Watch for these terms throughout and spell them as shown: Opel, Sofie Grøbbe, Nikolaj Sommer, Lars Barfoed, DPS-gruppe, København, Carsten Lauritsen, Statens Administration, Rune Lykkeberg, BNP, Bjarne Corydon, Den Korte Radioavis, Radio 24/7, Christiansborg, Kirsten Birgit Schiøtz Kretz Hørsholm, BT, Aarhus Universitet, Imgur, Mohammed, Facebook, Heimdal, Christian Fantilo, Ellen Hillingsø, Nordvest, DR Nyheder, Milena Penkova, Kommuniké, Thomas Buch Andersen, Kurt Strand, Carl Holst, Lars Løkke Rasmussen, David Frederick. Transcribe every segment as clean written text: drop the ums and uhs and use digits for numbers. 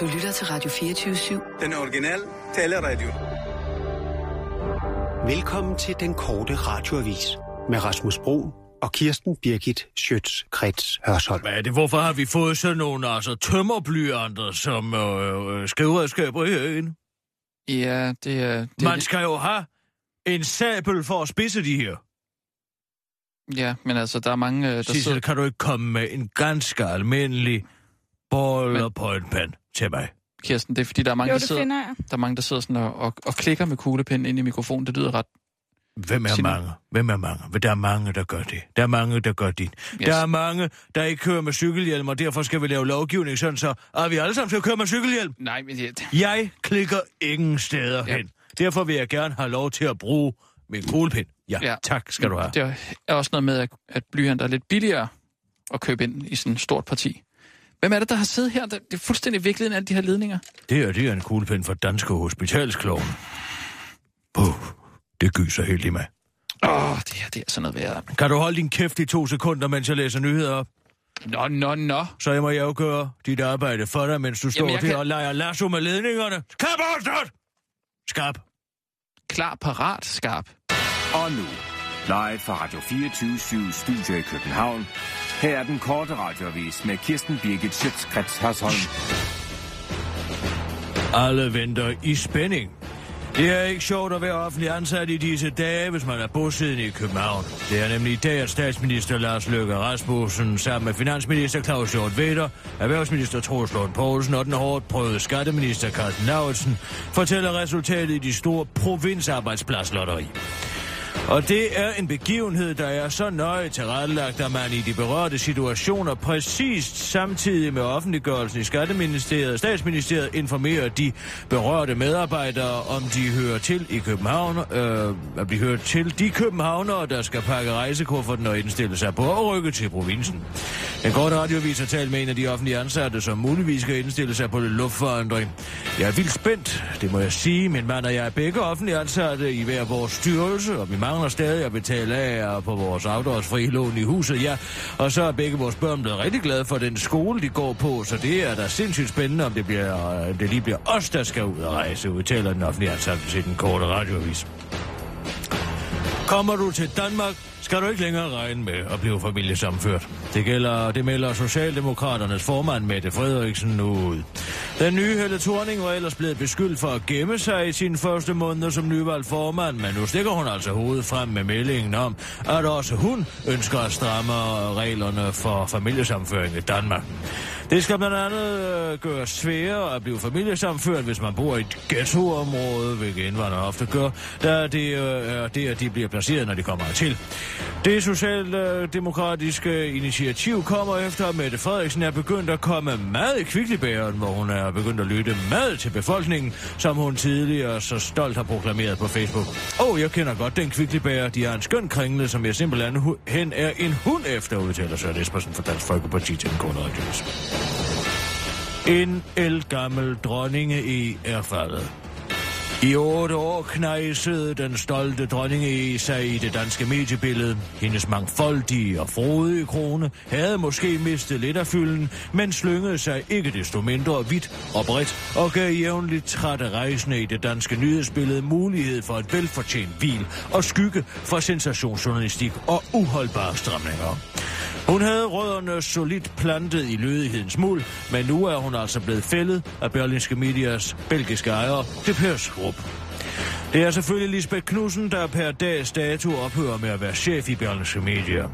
Du lytter til Radio 24/7. Den originale TeleRadio. Velkommen til Den Korte Radioavis med Rasmus Bruun og Kirsten Birgit Schiøtz Kretz Hørsholm. Hvad er det? Hvorfor har vi fået sådan nogle tømmerblyanter, som skriveredskaber herinde? Ja, det er... Man skal jo have en sabel for at spidse de her. Ja, men altså, der er mange... Sissel, kan du ikke komme med en ganske almindelig boller på en pen til mig? Kirsten, det er fordi, der er mange, der sidder sådan og klikker med kuglepinden ind i mikrofonen. Det lyder ret... Hvem er mange? Der er mange, der gør det. Der er mange, der gør det. Yes. Der er mange, der ikke kører med cykelhjelm, og derfor skal vi lave lovgivning sådan så, at vi alle sammen skal køre med cykelhjelm. Nej, men... Jeg klikker ingen steder hen. Derfor vil jeg gerne have lov til at bruge min kuglepind. Ja, tak skal du have. Det er også noget med, at blyanter er lidt billigere at købe ind i sådan et stort parti. Hvem er det, der har siddet her? Det er fuldstændig viklet af de her ledninger. Det er en kuglepind fra Danske Hospitalskloven. Det gyser helt i mig. Det er sådan noget værre. Kan du holde din kæft i 2 sekunder, mens jeg læser nyheder op? Nå. Så jeg må jo gøre dit arbejde for dig, mens du står og leger lasso med ledningerne. Skarp! Klar, parat, skarp. Og nu, live fra Radio 24/7 Studio i København. Her er Den Korte Radioavis med Kirsten Birgit Schiøtz Kretz Hørsholm. Alle venter i spænding. Det er ikke sjovt at være offentlig ansat i disse dage, hvis man er bosiddende i København. Det er nemlig i dag, at statsminister Lars Løkke Rasmussen sammen med finansminister Claus Hjort Wetter, erhvervsminister Troels Lund Poulsen og den hårdt prøvede skatteminister Carsten Lauritsen fortæller resultatet i de store provinsarbejdspladslotteri. Og det er en begivenhed, der er så nøje tilrettelagt, at man i de berørte situationer præcist samtidig med offentliggørelsen i Skatteministeriet og Statsministeriet informerer de berørte medarbejdere, om de hører til i København, at de hører til de københavnere, der skal pakke rejsekufferten og indstille sig på at rykke til provinsen. Den Korte Radioavis har talt med en af de offentlige ansatte, som muligvis skal indstille sig på luftforandring. Jeg er vildt spændt, det må jeg sige, men mand og jeg er begge offentlige ansatte i hver vores styrelse, og vi mangler stadig at betale af på vores afdragsfri lån i huset, ja. Og så er begge vores børn blevet rigtig glade for den skole, de går på, så det er da sindssygt spændende, om det lige bliver os, der skal ud og rejse, udtaler den offentlige ansatte til Den Korte Radioavis. Kommer du til Danmark, skal du ikke længere regne med at blive familiesammenført. Det melder Socialdemokraternes formand Mette Frederiksen nu ud. Den nye Helle Thorning var ellers blevet beskyldt for at gemme sig i sine første måneder som nyvalgt formand, men nu stikker hun altså hovedet frem med meldingen om, at også hun ønsker at stramme reglerne for familiesammenføring i Danmark. Det skal blandt andet gøre sværere at blive familiesammenført, hvis man bor i et ghettoområde, hvilket indvandrere ofte gør, da det er der, de bliver placeret, når de kommer hertil. Det socialdemokratiske initiativ kommer efter, at Mette Frederiksen er begyndt at komme meget i kviklebæren, hvor hun er begyndt at lytte meget til befolkningen, som hun tidligere så stolt har proklameret på Facebook. Jeg kender godt den kviklebærer. De har en skøn kringle, som jeg simpelthen hen er en hund efter, udtaler Søren Espersen fra Dansk Folkeparti til Den Korte Radioavis. En ældgammel dronninge er faldet. I 8 år knejsede den stolte dronninge i sig i det danske mediebillede. Hendes mangfoldige og frodige krone havde måske mistet lidt af fylden, men slyngede sig ikke desto mindre vidt og bredt og gav jævnligt trætte rejsende i det danske nyhedsbillede mulighed for et velfortjent hvil og skygge for sensationsjournalistik og uholdbare stramninger. Hun havde rødderne solidt plantet i lødighedens muld, men nu er hun altså blevet fældet af Berlingske Medias belgiske ejer, det Pers Rup. Det er selvfølgelig Lisbeth Knudsen, der per dags dato ophører med at være chef i Berlingske Media.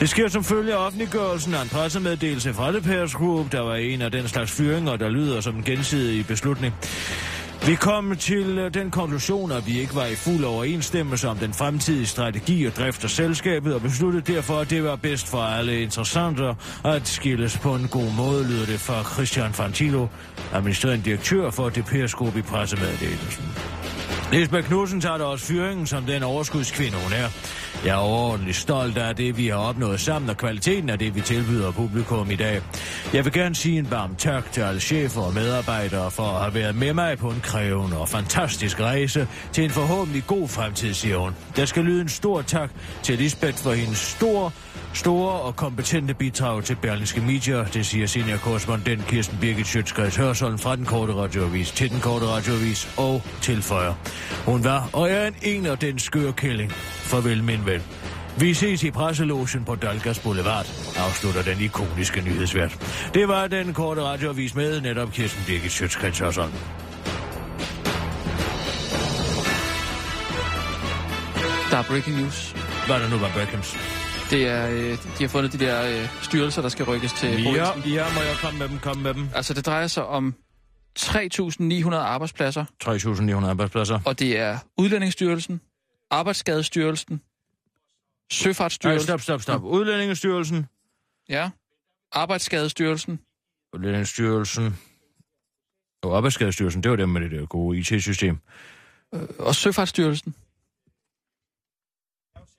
Det sker som følge af offentliggørelsen af en pressemeddelelse fra det Pers Rup, der var en af den slags fyringer, der lyder som en gensidig beslutning. Vi kom til den konklusion, at vi ikke var i fuld overensstemmelse om den fremtidige strategi og drift af selskabet, og besluttede derfor, at det var bedst for alle interessenter at skilles på en god måde, lyder det fra Christian Fantilo, administrerende direktør for DPS-gruppe i pressemeddelelsen. Lisbeth Knudsen tager da også fyringen som den overskudskvinde, hun er. Jeg er overordentligt stolt af det, vi har opnået sammen, og kvaliteten af det, vi tilbyder publikum i dag. Jeg vil gerne sige en varm tak til alle chefer og medarbejdere for at have været med mig på en krævende og fantastisk rejse til en forhåbentlig god fremtid, siger hun. Der skal lyde en stor tak til Lisbeth for hendes store og kompetente bidrag til Berlingske Media. Det siger seniorkorrespondent Kirsten Birgit Schiøtz Kretz Hørsholm fra Den Korte Radioavis til Den Korte Radioavis og tilføjer. Hun var og er en af den skøre kælling. Farvel, min ven. Vi ses i presselogen på Dalgas Boulevard, afslutter den ikoniske nyhedsvært. Det var Den Korte Radioavis med netop Kirsten Birgit Schiøtz Kretz Hørsholm. Der er breaking news. Hvad der nu var breaking news? Det er, de har fundet de der styrelser, der skal rykkes til Boligsen. Ja, må jeg komme med dem. Altså, det drejer sig om 3.900 arbejdspladser. 3.900 arbejdspladser. Og det er Udlændingestyrelsen, Arbejdsskadestyrelsen, Søfartsstyrelsen... Stop. Udlændingestyrelsen. Ja. Arbejdsskadestyrelsen. Udlændingestyrelsen. Og Arbejdsskadestyrelsen, det var dem med det der gode IT-system. Og Søfartsstyrelsen.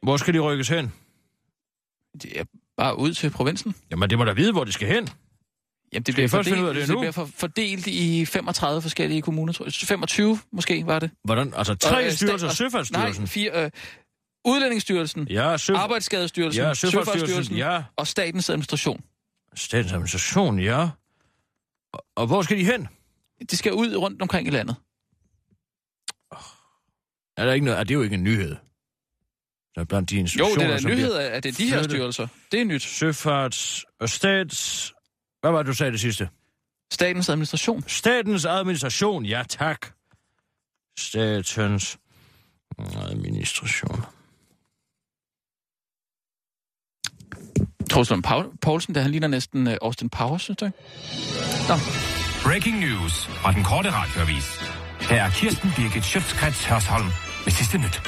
Hvor skal de rykkes hen? Det er bare ud til provinsen. Jamen, det må da vide, hvor de skal hen. Jamen, det bliver fordelt i 35 forskellige kommuner, tror jeg. 25 måske, var det. Hvordan? Altså, 3 styrelser, Søfartsstyrelsen? Nej, 4... Udlændingsstyrelsen, ja, Arbejdsskadestyrelsen, ja, Søfartsstyrelsen, ja, og Statens Administration. Statens Administration, ja. Og hvor skal de hen? De skal ud rundt omkring i landet. Er der ikke noget? Er det jo ikke en nyhed? Der er blandt de institutioner, jo, det er en nyhed, at det er de her styrelser. Det er nyt. Søfarts og stats... Hvad var det, du sagde det sidste? Statens Administration. Statens Administration, ja tak. Statens... administration. Troels Lund Poulsen, der han ligner næsten Austin Powers, synes jeg. Nå. Breaking news fra Den Korte Radioavis. Her er Kirsten Birgit Schiøtz Kretz Hørsholm med sidste nyt.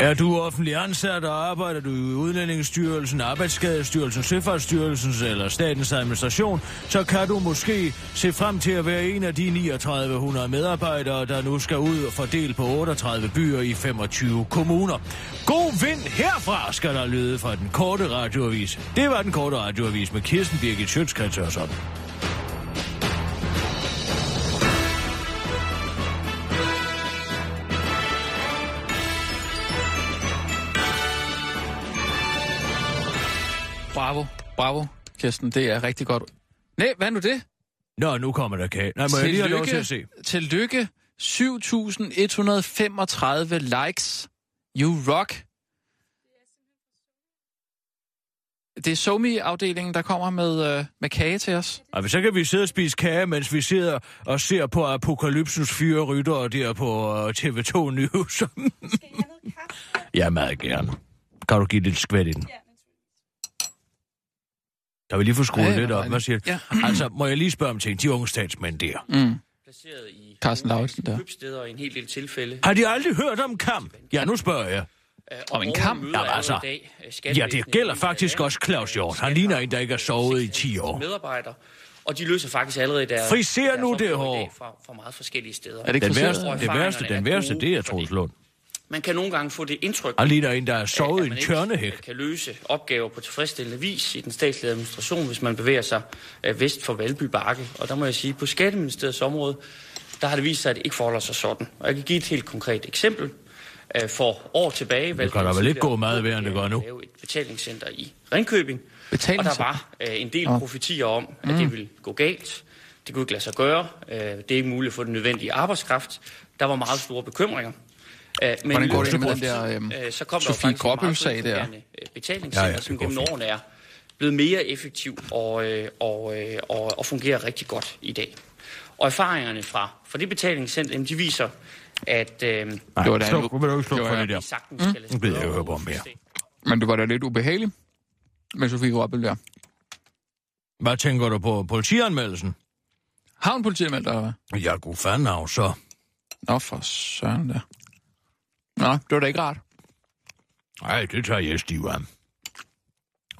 Er du offentlig ansat, og arbejder du i Udlændingestyrelsen, Arbejdsskadestyrelsen, Søfartsstyrelsen eller Statens Administration, så kan du måske se frem til at være en af de 3900 medarbejdere, der nu skal ud og fordele på 38 byer i 25 kommuner. God vind herfra, skal der lyde fra Den Korte Radioavis. Det var Den Korte Radioavis med Kirsten Birgit Schiøtz Kretz Hørsholm. Bravo, Kirsten. Det er rigtig godt. Nej, hvad nu det? Nå, nu kommer der kage. Nej, må jeg lige have lov til at se. Tillykke. 7.135 likes. You rock. Det er SoMe-afdelingen, der kommer med kage til os. Og så kan vi sidde og spise kage, mens vi sidder og ser på Apokalypsens 4 ryttere der på TV2 News. Skal I have noget kaffe? Ja, meget gerne. Kan du give lidt skvæt i den? Ja. Jeg vil lige få skruet lidt op. Hvad siger du? Ja. Altså, må jeg lige spørge om ting? De unge statsmænd der. Placeret i Carsten Lauritsen der. Købsteder og en hel del tilfælde. Har de aldrig hørt om KAM? Ja, nu spørger jeg. Om en KAM? Ja, altså. Ja, det gælder faktisk også Claus Hjort. Han ligner en, der ikke har sovet i 10 år. Medarbejdere. Og de løser faktisk allerede der. Friser nu det hår. Fra meget forskellige steder. Er det ikke den værste, det er Troels Lund. Man kan nogle gange få det indtryk, at man ikke kan løse opgaver på tilfredsstillende vis i den statslige administration, hvis man bevæger sig vest for Valby Bakke. Og der må jeg sige, at på Skatteministeriets område, der har det vist sig, at det ikke forholder sig sådan. Og jeg kan give et helt konkret eksempel. For år tilbage... Det kan da vel ikke gå meget værre, end det gør nu. ...et betalingscenter i Ringkøbing. Og der var en del profetier om, at det ville gå galt. Det kunne ikke lade sig gøre. Det er ikke muligt at få den nødvendige arbejdskraft. Der var meget store bekymringer. Men går det med den der så kom Sofie Grøbbe sag der? Betalingscenter, som gennem årene er blevet mere effektiv og fungerer rigtig godt i dag. Og erfaringerne fra det betalingscenter, de viser, at... Nej, det var sagtens skal lade sig gøre. Det ved jeg jo mere. Men det var da lidt ubehageligt med Sofie Grøbbe der. Hvad tænker du på politianmeldelsen? Har hun politianmeldt, eller hvad? Ja, god fanden af, så. Nå, for søren der. Nå, det var da ikke rart. Nej, det tager jeg stiv af. Det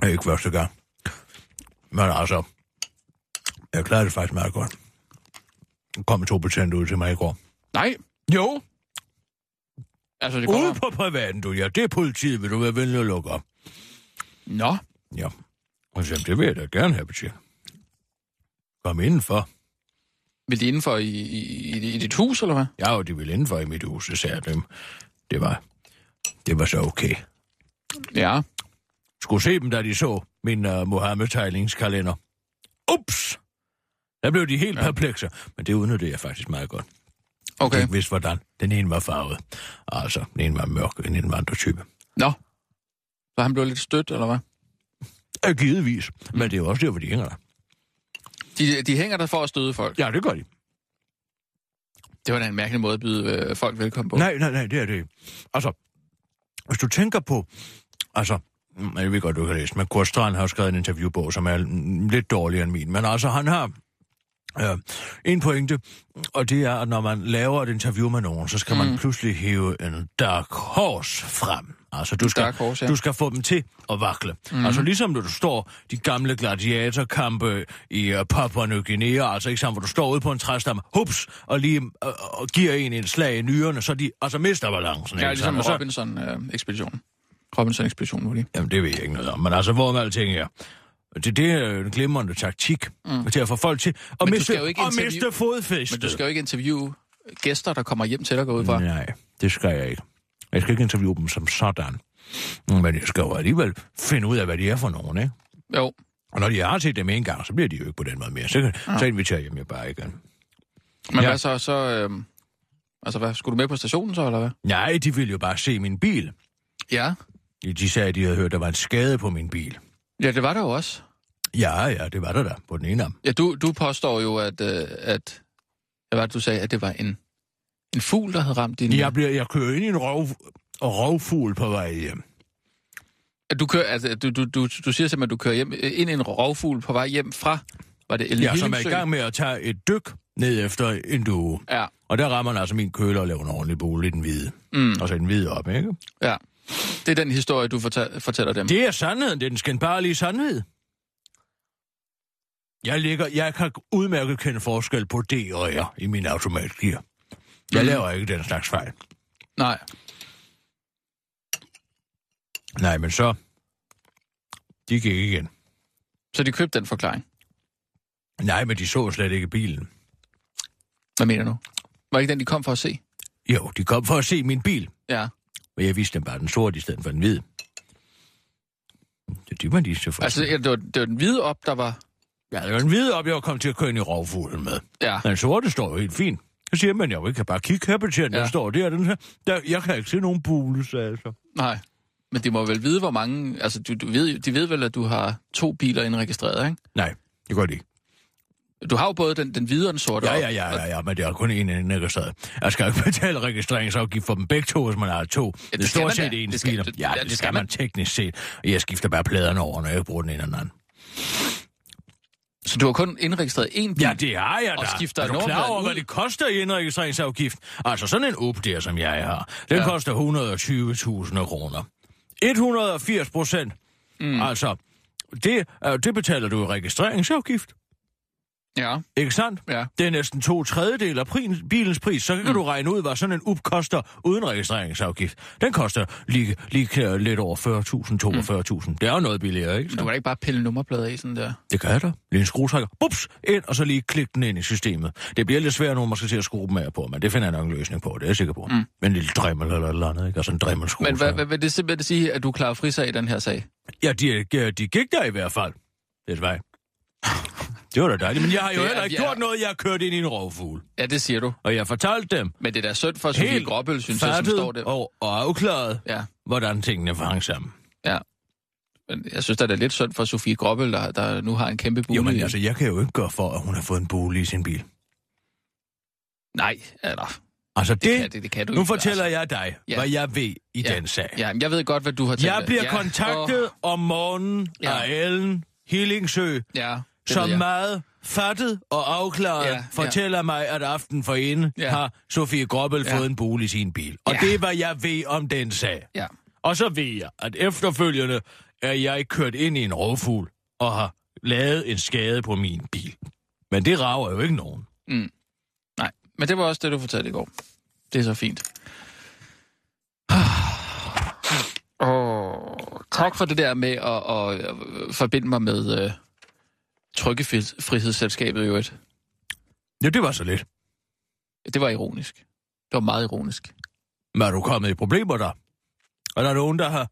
er ikke første gang. Men altså, jeg klarede det faktisk meget godt. Der kom 2% ud til mig i går. Nej. Jo. Altså, det ude på privaten, du. Ja, det er politiet, vil du være venlig at lukke op. Nå. Ja. Og så, det vil jeg da gerne have, betjent. Kom indenfor. Vil de indenfor i dit hus, eller hvad? Ja, og de ville indenfor i mit hus, det sagde dem. Det var så okay. Ja. Skulle se dem, da de så min Mohammed-teglingskalender. Ups! Der blev de helt perplekse, men det udnyttede jeg faktisk meget godt. Okay. Jeg vidste, hvordan. Den ene var farvet. Altså, den ene var mørk, den ene var andre type. Nå. Så han blev lidt stødt, eller hvad? Ja, givetvis. Men det er jo også der, hvor de hænger der. De hænger der for at støde folk? Ja, det gør de. Det var da en mærkelig måde at byde folk velkommen på. Nej, det er det. Altså, hvis du tænker på... Altså, jeg ved godt, du kan læse, men Kurt Strand har skrevet en interviewbog, som er lidt dårligere end min. Men altså, han har... en pointe, og det er, at når man laver et interview med nogen, så skal man pludselig hæve en dark horse frem. Altså, du skal få dem til at vakle. Altså, ligesom når du står de gamle gladiatorkampe i Papua Ny Guinea, altså ikke sammen, hvor du står ude på en træstamme, hups, og lige og giver en slag i nyrerne, så de altså mister balancen. Ja, ligesom Robinson-ekspeditionen. Robinson-ekspeditionen, hvor de... Jamen, det ved jeg ikke noget om, men altså, hvor med alting her... Det er en glimrende taktik til at få folk til at miste fodfæstet. Men du skal jo ikke interviewe gæster, der kommer hjem til dig og går ud fra. Nej, det skal jeg ikke. Jeg skal ikke interviewe dem som sådan. Men jeg skal jo alligevel finde ud af, hvad de er for nogen, ikke? Jo. Og når de har set dem en gang, så bliver de jo ikke på den måde mere. Så inviterer jeg dem jo bare igen. Men hvad så? Altså, hvad, skulle du med på stationen så, eller hvad? Nej, de ville jo bare se min bil. Ja. De sagde, at de havde hørt, at der var en skade på min bil. Ja, det var der jo også. Ja, det var der da, på den ene arm. Ja, du påstår jo, at hvad var det, du sagde, at det var en fugl, der havde ramt din... Jeg kører ind i en rovfugl på vej hjem. Du siger simpelthen, at du kører hjem, ind i en rovfugl på vej hjem fra... Var det Elne Hillingsø? Ja, som er i gang med at tage et dyk ned efter en due. Ja. Og der rammer den altså min køler og laver en ordentlig bole i den hvide. Og så den hvide op, ikke? Ja. Det er den historie, du fortæller dem. Det er sandheden. Det er den skændbarlige sandhed. Jeg kan udmærket kende forskel på D og R i min automatgear. Jeg laver ikke den slags fejl. Nej, men så... De gik igen. Så de købte den forklaring? Nej, men de så slet ikke bilen. Hvad mener du? Var ikke den, de kom for at se? Jo, de kom for at se min bil. Ja. Men jeg viste dem bare den sorte i stedet for den hvide. Det var de selvfølgelig. Altså, det var den hvide op, der var... Ja, det var den hvide op, jeg var kommet til at køre ind i rovfuglen med. Ja. Den sorte står jo helt fint. Så siger man, jeg kan bare kigge her på den, der står der, den her. Der, jeg kan ikke se nogen bule, sagde jeg så. Nej, men de må vel vide, hvor mange... Altså, de ved vel, at du har 2 biler indregistreret, ikke? Nej, det gør de ikke. Du har jo både den hvide og den sorte. Ja, men det er kun en indregistreret. Jeg skal ikke betale registreringsafgift for dem begge to, hvis man har 2. Ja, det stort set en biler. Ja, det skal man teknisk set. Jeg skifter bare pladerne over, når jeg bruger den ene eller anden. Så du har kun indregistreret én bil? Ja, det har jeg da. Og skifter er du klar over, hvad det koster i indregistreringsafgift? Altså sådan en Opel der, som jeg har, den koster 120.000 kroner. 180%. Altså, det betaler du i registreringsafgift. Ja. Ikke sandt? Ja. Det er næsten 2/3 af bilens pris. Så kan du regne ud, hvad sådan en UP koster uden registreringsafgift. Den koster lige lidt over 42.000. Det er jo noget billigere, ikke? Så du kan ikke bare pille nummerplader i sådan der? Det kan jeg da. Lige en skruetrækker. Bups! Ind, og så lige klik den ind i systemet. Det bliver lidt svært, når man skal til at skrue dem af på, men det finder jeg nok en løsning på. Det er jeg sikker på. Men en lille dremmel eller andet, ikke? Og sådan en dremmelskruetrækker. Men hvad vil det simpelthen sige, at du klarer frisag i den her sag? Ja, de gik der i hvert fald. Det er det var da dejligt, men jeg har jo heller ikke gjort noget, jeg har kørt ind i en rovfugl. Ja, det siger du. Og jeg fortalte dem. Men det er da synd for Sofie Grøbbe, synes jeg, som står der. Og afklaret, hvordan tingene fanger sammen. Ja. Men jeg synes, det er lidt synd for Sofie Grøbbe, der nu har en kæmpe bolig. Jo, men altså, jeg kan jo ikke gøre for, at hun har fået en bolig i sin bil. Nej, eller... Altså det kan du nu ikke, fortæller altså. Jeg dig, hvad jeg ved i den sag. Ja, jeg ved godt, hvad du har tænkt. Jeg bliver kontaktet om morgenen af Ellen Hillingsø. Ja. Som meget fattet og afklaret fortæller mig, at aften for inden har Sofie Grøbbe fået en bolig i sin bil. Og det var jeg ved om den sag. Ja. Og så ved jeg, at efterfølgende er jeg kørt ind i en rovfugl og har lavet en skade på min bil. Men det rager jo ikke nogen. Nej, men det var også det, du fortalte i går. Det er så fint. Tak for det der med at forbinde mig med Trykkefrihedsselskabet i øvrigt. Ja, det var så lidt. Det var ironisk. Det var meget ironisk. Men er du kommet i problemer der? Er der nogen, der har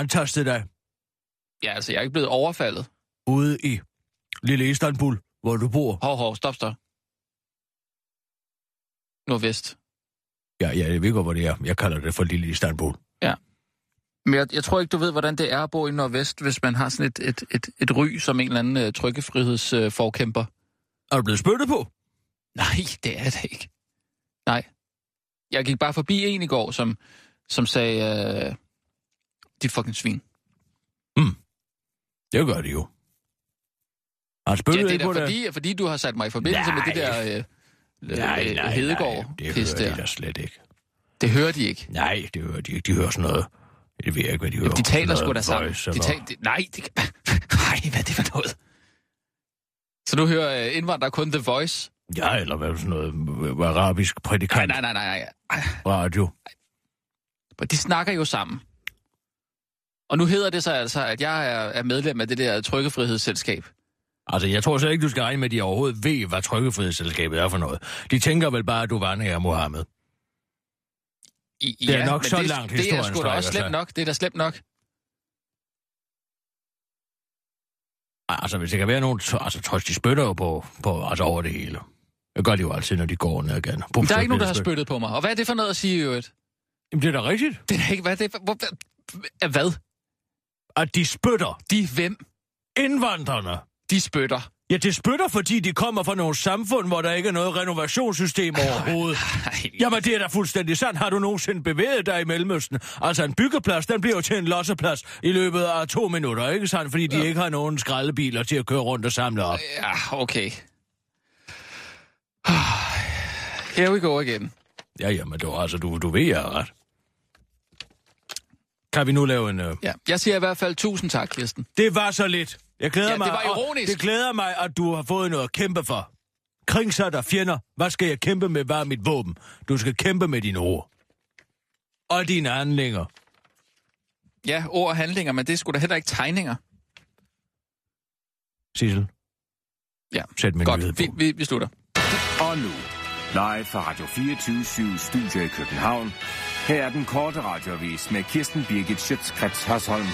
antastet dig? Ja, altså jeg er ikke blevet overfaldet. Ude i lille Istanbul, hvor du bor. Stop. Nordvest. Ja, jeg ved godt, hvor det er. Jeg kalder det for lille Istanbul. Ja. Men jeg tror ikke, du ved, hvordan det er at bo i Nordvest, hvis man har sådan et ry som en eller anden trykkefrihedsforkæmper. Er du blevet spyttet på? Nej, det er det ikke. Nej. Jeg gik bare forbi en i går, som sagde, de fucking svin. Mm. Det gør de jo. Han spyttede ikke på det. Fordi du har sat mig i forbindelse med det der... Nej, Hedegaard-pis der. Det hører de da slet ikke. Det hører de ikke? Nej, det hører de ikke. De hører sådan noget. Jeg ved ikke, hvad de hører. De taler sgu da sammen. Nej, hvad er det for noget? Så du hører indvandrer kun The Voice? Ja, eller hvad sådan noget arabisk prædikant. Nej. Radio. De snakker jo sammen. Og nu hedder det så altså, at jeg er medlem af det der trykkefrihedsselskab. Altså, jeg tror så ikke, du skal regne med, at de overhovedet ved, hvad trykkefrihedsselskabet er for noget. De tænker vel bare, at du var nær Mohammed. Det er nok så langt historien strækker sig. Det er sgu da også slemt nok. Det er da slemt nok. Altså, hvis det kan være nogen... Altså, trods de spytter jo på altså, over det hele. Det gør de jo altid, når de går ned igen. Bum, der er ikke nogen, der har spyttet på mig. Og hvad er det for noget at sige i øvrigt? Jamen, det er da rigtigt. Det er ikke... Hvad er det for... Hvad? At de spytter. De hvem? Indvandrerne. De spytter. Ja, det spytter, fordi de kommer fra nogle samfund, hvor der ikke er noget renovationssystem overhovedet. Jamen, det er da fuldstændig sandt. Har du nogensinde bevæget dig i Mellemøsten? Altså, en byggeplads, den bliver jo til en losseplads i løbet af 2 minutter, ikke sandt? Fordi de ikke har nogen skraldebiler til at køre rundt og samle op. Ja, okay. Here we go again. Ja, jamen, du ved, jeg er ret. Kan vi nu lave en... Ja, jeg siger i hvert fald 1000 tak, Kirsten. Det var så lidt. Jeg glæder mig, det var ironisk. Det glæder mig, at du har fået noget at kæmpe for. Kringsat og fjender. Hvad skal jeg kæmpe med? Hvad er mit våben? Du skal kæmpe med dine ord. Og dine handlinger. Ja, ord og handlinger, men det er sgu da heller ikke tegninger. Sissel. Ja, sæt min godt. Vi slutter. Og nu. Live fra Radio 24/7 Studio i København. Her er Den Korte Radioavis med Kirsten Birgit Schiøtz Kretz Hørsholm.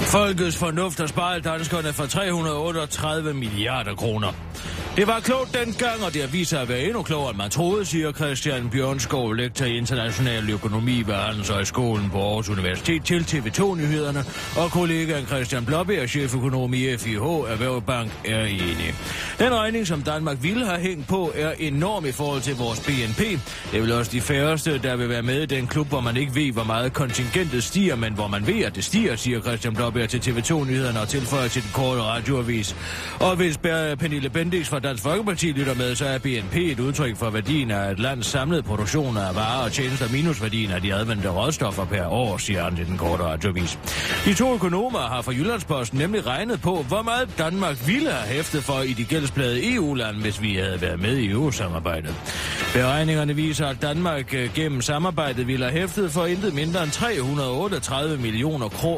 Folkets fornuft har sparet danskerne for 338 milliarder kroner. Det var klogt dengang, og det har vist sig at være endnu klogere, end man troede, siger Christian Bjørnskov, lektor i international økonomi ved Handelshøjskolen på Aarhus Universitet til TV2-nyhederne, og kollegaen Christian Blåbjerg, cheføkonom i FIH Erhvervsbank, er enig. Den regning, som Danmark ville have hængt på, er enorm i forhold til vores BNP. Det er vel også de færreste, der vil være med i den klub, hvor man ikke ved, hvor meget kontingentet stiger, men hvor man ved, at det stiger, siger Christian Blåbjerg til TV2-nyhederne og tilføjer til Den Korte Radioavis. Og hvis Pernille Bendix fra Dansk Folkeparti lytter med, så er BNP et udtryk for værdien af et lands samlede produktion af varer og tjenester minus værdien af de advendte rådstoffer per år, siger han til Den Korte Radioavis. De to økonomer har fra Jyllandsposten nemlig regnet på, hvor meget Danmark ville have hæftet for i de gældsplagede EU-land, hvis vi havde været med i EU-samarbejdet. Beregningerne viser, at Danmark gennem samarbejdet ville have hæftet for intet mindre end 338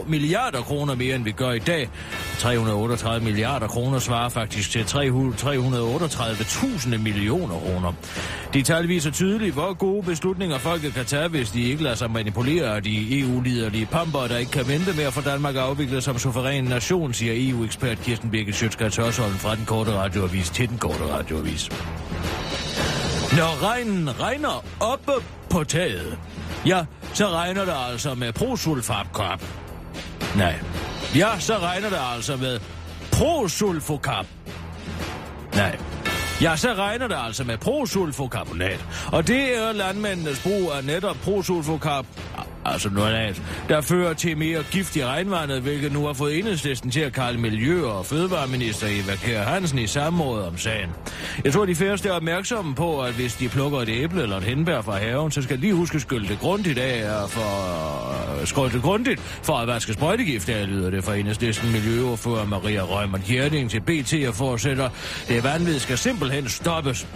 milliarder kroner mere, end vi gør i dag. 338 milliarder kroner svarer faktisk til 138.000 millioner kroner. De tal viser tydeligt, hvor gode beslutninger folket kan tage, hvis de ikke lader sig manipulere af de EU-liderlige pamper, der ikke kan vente med at få Danmark afviklet som suveræn nation, siger EU-ekspert Kirsten Birgit Schiøtz Kretz Hørsholm fra Den Korte Radioavis til Den Korte Radioavis. Når regnen regner oppe på taget, ja, så regner det altså med prosulfokarbonat. Nej, ja, så regner det altså med prosulfokarbonat. Nej. Ja, så regner det altså med prosulfokarbonat. Og det er landmændenes brug af netop prosulfokarbonat. altså nordlæs, der fører til mere gift i regnvandet, hvilket nu har fået Enhedslisten til at kalde miljø- og fødevareminister Eva Kjær Hansen i samråd om sagen. Jeg tror, de færreste er opmærksomme på, at hvis de plukker et æble eller et hindbær fra haven, så skal de lige huske at skylde det grundigt af for at vaske sprøjtegift af, lyder det fra Enhedslisten miljøordfører Maria Røgmann Hjerting til BT og fortsætter. Det vanvid skal simpelthen stoppes.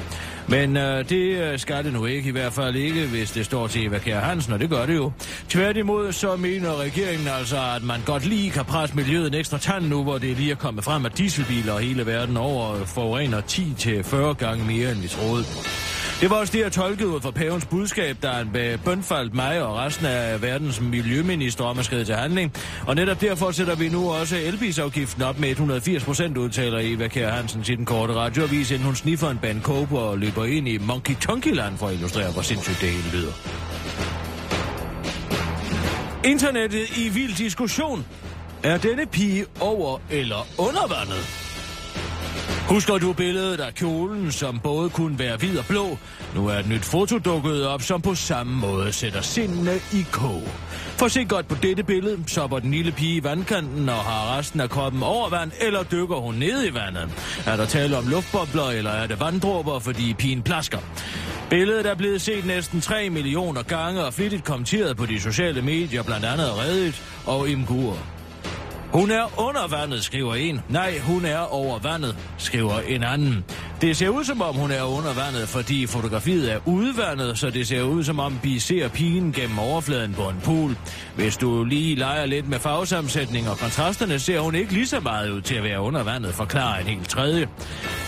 Men det skal det nu ikke, i hvert fald ikke, hvis det står til Eva Kjær Hansen, og det gør det jo. Tværtimod så mener regeringen altså, at man godt lige kan presse miljøet en ekstra tand nu, hvor det lige er kommet frem, at dieselbiler hele verden over forurener 10-40 gange mere, end vi troede. Det var også det, jeg tolkede ud fra pavens budskab, der med bønfaldt mig og resten af verdens miljøminister om at skride til handling. Og netop derfor sætter vi nu også elbilsafgiften op med 180%, udtaler Eva Kjær Hansen til Den Korte Radioavis, inden hun sniffer en band coke og løber ind i Monkey Tonky Land for at illustrere, hvor sindssygt det hele lyder. Internettet i vild diskussion. Er denne pige over eller undervandet? Husker du billedet af kjolen, som både kunne være hvid og blå? Nu er et nyt foto dukket op, som på samme måde sætter sindene i kog. For se godt på dette billede, sopper den lille pige i vandkanten og har resten af kroppen over vand, eller dykker hun ned i vandet? Er der tale om luftbobler, eller er det vanddråber, fordi pigen plasker? Billedet er blevet set næsten 3 millioner gange og flittigt kommenteret på de sociale medier, blandt andet Reddit og Imgur. Hun er under vandet, skriver en. Nej, hun er over vandet, skriver en anden. Det ser ud som om hun er under vandet, fordi fotografiet er udvandet, så det ser ud som om vi ser pigen gennem overfladen på en pool. Hvis du lige leger lidt med farvesammensætning og kontrasterne, ser hun ikke lige så meget ud til at være under vandet, forklarer en helt tredje.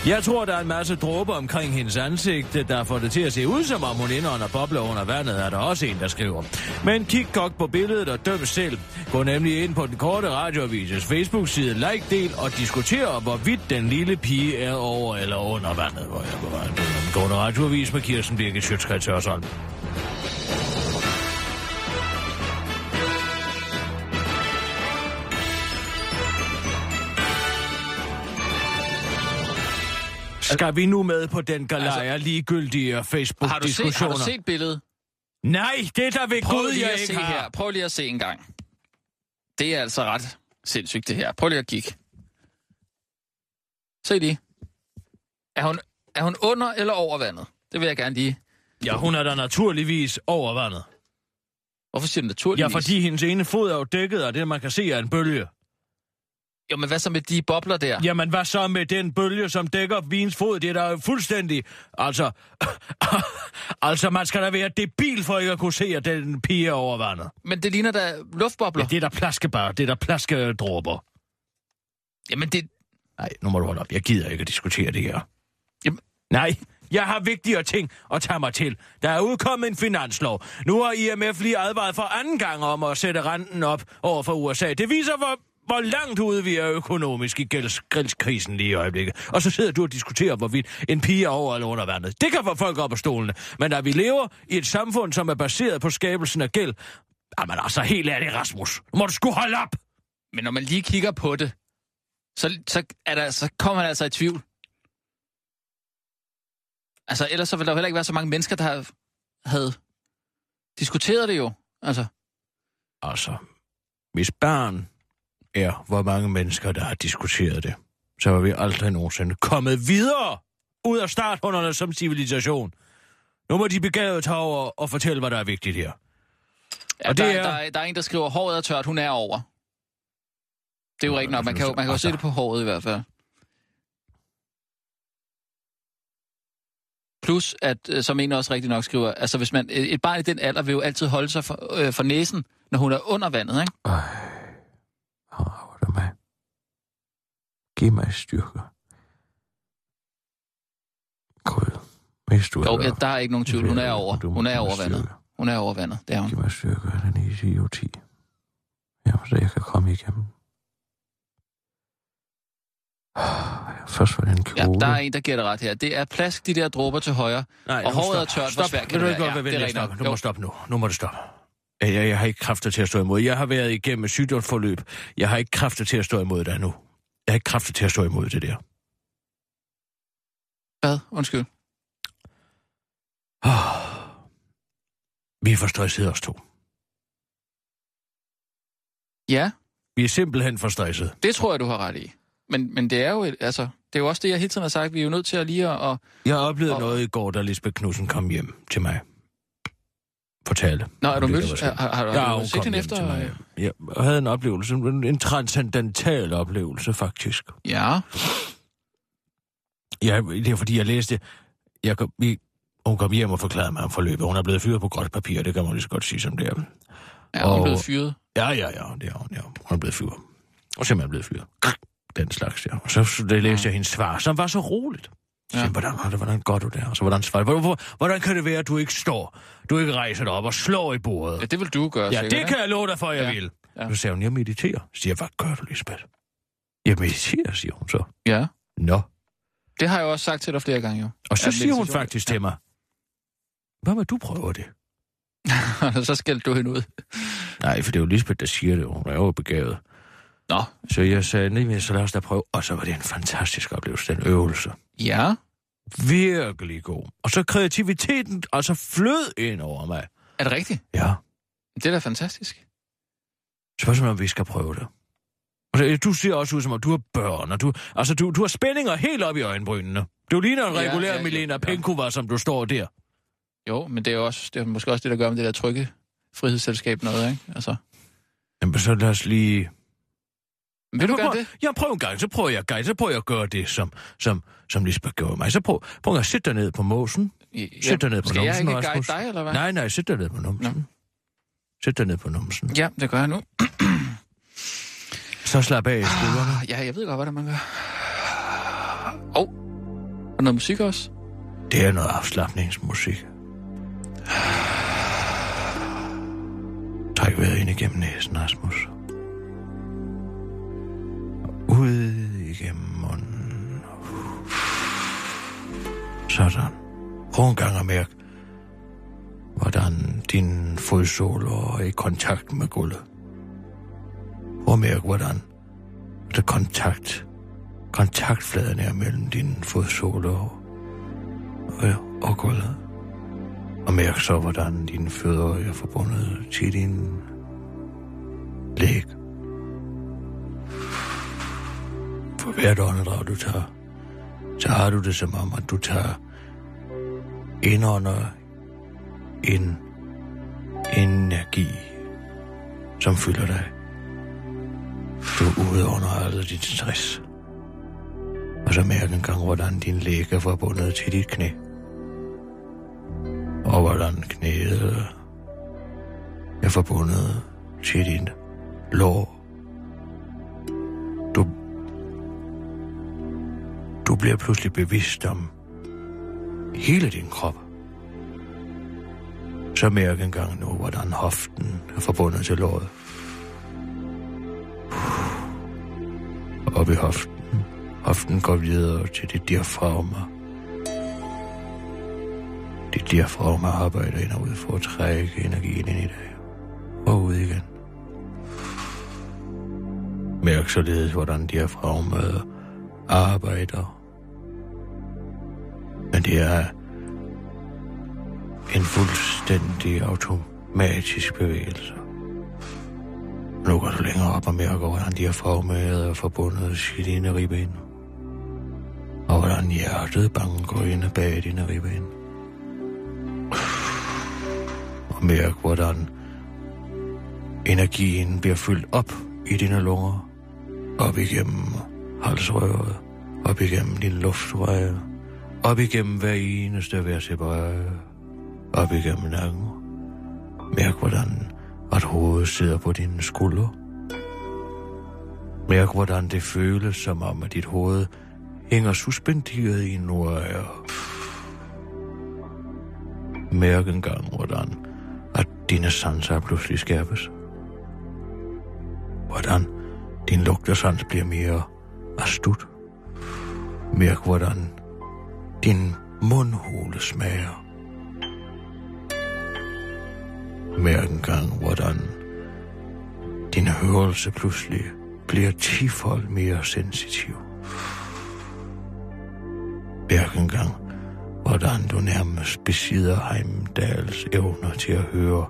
Jeg tror, der er en masse dråber omkring hendes ansigt, der får det til at se ud som om hun indånder bobler under vandet, er der også en, der skriver. Men kig godt på billedet og døm selv. Gå nemlig ind på Den Korte Radioavises Facebook-side, like, del og diskuter, hvorvidt den lille pige er over eller under vandet, hvor jeg på vej til Den Korte Radioavis med Kirsten Birgit Schiøtz Kretz Hørsholm. Skal vi nu med på den galerie ligegyldige Facebook-diskussioner? Har du set billedet? Nej, det er der ved Gud, jeg ikke har. Her. Prøv lige at se en gang. Det er altså ret sindssygt, det her. Prøv lige at kigge. Se lige. Er hun under eller over vandet? Det vil jeg gerne lige. Ja, hun er der naturligvis over vandet. Hvorfor siger du naturligvis? Ja, fordi hendes ene fod er jo dækket, og det, man kan se, er en bølge. Jo, men hvad så med de bobler der? Jamen, hvad så med den bølge, som dækker vins fod? Det er der jo fuldstændig... Altså, man skal da være debil for ikke at kunne se, at den pige er over vandet. Men det ligner da luftbobler. Ja, det er der plaskebær. Det er der plaskedråber. Jamen, det... Nej, nu må du holde op. Jeg gider ikke at diskutere det her. Jamen... Nej, jeg har vigtigere ting at tage mig til. Der er udkommet en finanslov. Nu har IMF lige advaret for anden gang om at sætte renten op over for USA. Det viser, hvor langt ude vi er økonomisk i gældskrisen lige i øjeblikket. Og så sidder du og diskuterer, hvorvidt en pige er over eller under vandet. Det kan få folk op af stolene. Men da vi lever i et samfund, som er baseret på skabelsen af gæld... Jamen altså, helt ærligt, Rasmus. Nu må du sgu holde op! Men når man lige kigger på det, så kommer man altså i tvivl. Altså, ellers så ville der heller ikke være så mange mennesker, der havde diskuteret det jo. Altså, hvis barn... er, hvor mange mennesker, der har diskuteret det, så var vi aldrig nogensinde kommet videre ud af starthullerne som civilisation. Nu må de begavede tage over og fortælle, hvad der er vigtigt her. Ja, og der er en, der skriver, håret er tørt, hun er over. Det er jo rigtigt nok, man kan jo se det på håret i hvert fald. Plus, at som en også rigtig nok skriver, altså hvis man, et barn i den alder vil jo altid holde sig for næsen, når hun er under vandet, ikke? Mig. Giv mig styrke. Gud, hvis du er... der er ikke nogen tvivl. Hun er over. Hun er over vandet. Det er hun. Giv mig styrke, den idioti. Jamen, så jeg kan komme igennem. Først var det en kjole. Ja, der er en, der giver det ret her. Det er plask, de der dråber til højre. Nej, og håret er tørt. Stop. Kan du ikke godt være venlig? Stop. Du må stoppe nu. Nu må du stoppe. Jeg har ikke kræfter til at stå imod. Jeg har været igennem et sygdomsforløb. Jeg har ikke kræfter til at stå imod dig nu. Jeg har ikke kræfter til at stå imod det der. Hvad? Undskyld. Vi er for stressede os to. Ja. Vi er simpelthen for stresset. Det tror jeg, du har ret i. Men det er jo altså, det er jo også det, jeg hele tiden har sagt. Vi er jo nødt til at lige at... Jeg oplevede noget i går, da Lisbeth Knudsen kom hjem til mig. Fortalte. Nå, er du mødt? Har du set hende efter? Jeg havde en oplevelse, en transcendental oplevelse, faktisk. Ja. Det er fordi, jeg læste... Hun kom hjem og forklarede mig om forløbet. Hun er blevet fyret på gråt papir, det kan man lige så godt sige, som det er. Er hun blevet fyret? Ja, det er hun. Ja. Hun er blevet fyret. Og simpelthen blevet fyret. Den slags, ja. Og så læste jeg hendes svar, som var så roligt. Ja. Hvordan gør du det? Og så hvordan svarer hvordan kan det være, at du ikke står? Du ikke rejser dig op og slår i bordet? Ja, det vil du gøre, sikkert. Ja, det kan jeg love dig for, jeg vil. Ja. Så sagde hun, jeg mediterer. Så siger jeg, hvad gør du, Lisbeth? Jeg mediterer, siger hun så. Ja. Nå. Det har jeg også sagt til dig flere gange, jo. Og så siger hun faktisk til mig, hvad må du prøve det? Så skældte du hende ud. Nej, for det er jo Lisbeth, der siger det. Hun er jo begavet. Nå. Så jeg sagde, nej, så lad os da prøve. Og så var det en fantastisk oplevelse, den øvelse. Ja. Virkelig god. Og så kreativiteten, og så flød ind over mig. Er det rigtigt? Ja. Det er da fantastisk. Spørgsmålet om vi skal prøve det. Altså, du ser også ud som om, du har børn, og du har spændinger helt op i øjenbrynene. Du ligner en regulær Milena Penkova, som du står der. Jo, men det er måske også det, der gør med det der trygge frihedsselskab noget, ikke? Altså. Jamen, så lad os lige... Vil du gøre det? Ja, prøv en gang, så prøver jeg at gøre det, som Lisbeth gjorde mig. Så prøv at sætte dig ned på måsen. Sæt dig ned på numsen, Rasmus. Skal jeg ikke guide dig, eller hvad? Nej, sæt dig ned på numsen. Nå. Sæt dig ned på numsen. Ja, det gør jeg nu. Så slap af i skuldrene. Ja, jeg ved godt, hvad det man gør. Og noget musik også? Det er noget afslapningsmusik. Træk vejret ind igennem næsen, Rasmus. Ud igennem munden. Sådan. Prøv en gang at mærke, hvordan din fodsåler er i kontakt med gulvet. Prøv at mærke, hvordan der kontaktfladen er mellem dine fodsåler og gulvet. Og mærk så, hvordan dine fødder er forbundet til din læg. For hvert åndedrag, du tager, så har du det som om, at du tager indånder en energi, som fylder dig. Du er ude under alle din stress. Og så mærk en gang, hvordan din læg er forbundet til dit knæ. Og hvordan knæet er forbundet til din lår. Du bliver pludselig bevidst om hele din krop. Så mærk en gang nu, hvordan hoften er forbundet til låret. Op i hoften. Hoften går videre til dit diafragma. Dit diafragma arbejder ind og ud for at trække energien ind i dig. Og ud igen. Mærk således, hvordan diafragmaet arbejder. Men det er en fuldstændig automatisk bevægelse. Nu går du længere op og mærker, hvordan de er formeret og forbundet til dine ribben. Og hvordan hjertet banker inde bag dine ribben. Og mærk, hvordan energien bliver fyldt op i dine lunger. Op igennem halsrøret, op igennem dine luftveje. Op igennem hver eneste vertebrae, op igennem nakken. Mærk, hvordan at hovedet sidder på dine skuldre. Mærk, hvordan det føles, som om at dit hoved hænger suspenderet i en wire. Mærk engang, hvordan at dine sanser pludselig skærpes. Hvordan din lugtesans bliver mere astut. Mærk, hvordan din mundhule smager. Mærk engang, hvordan din hørelse pludselig bliver 10-fold mere sensitiv. Mærk engang, hvordan du nærmest besidder Heimdals evner til at høre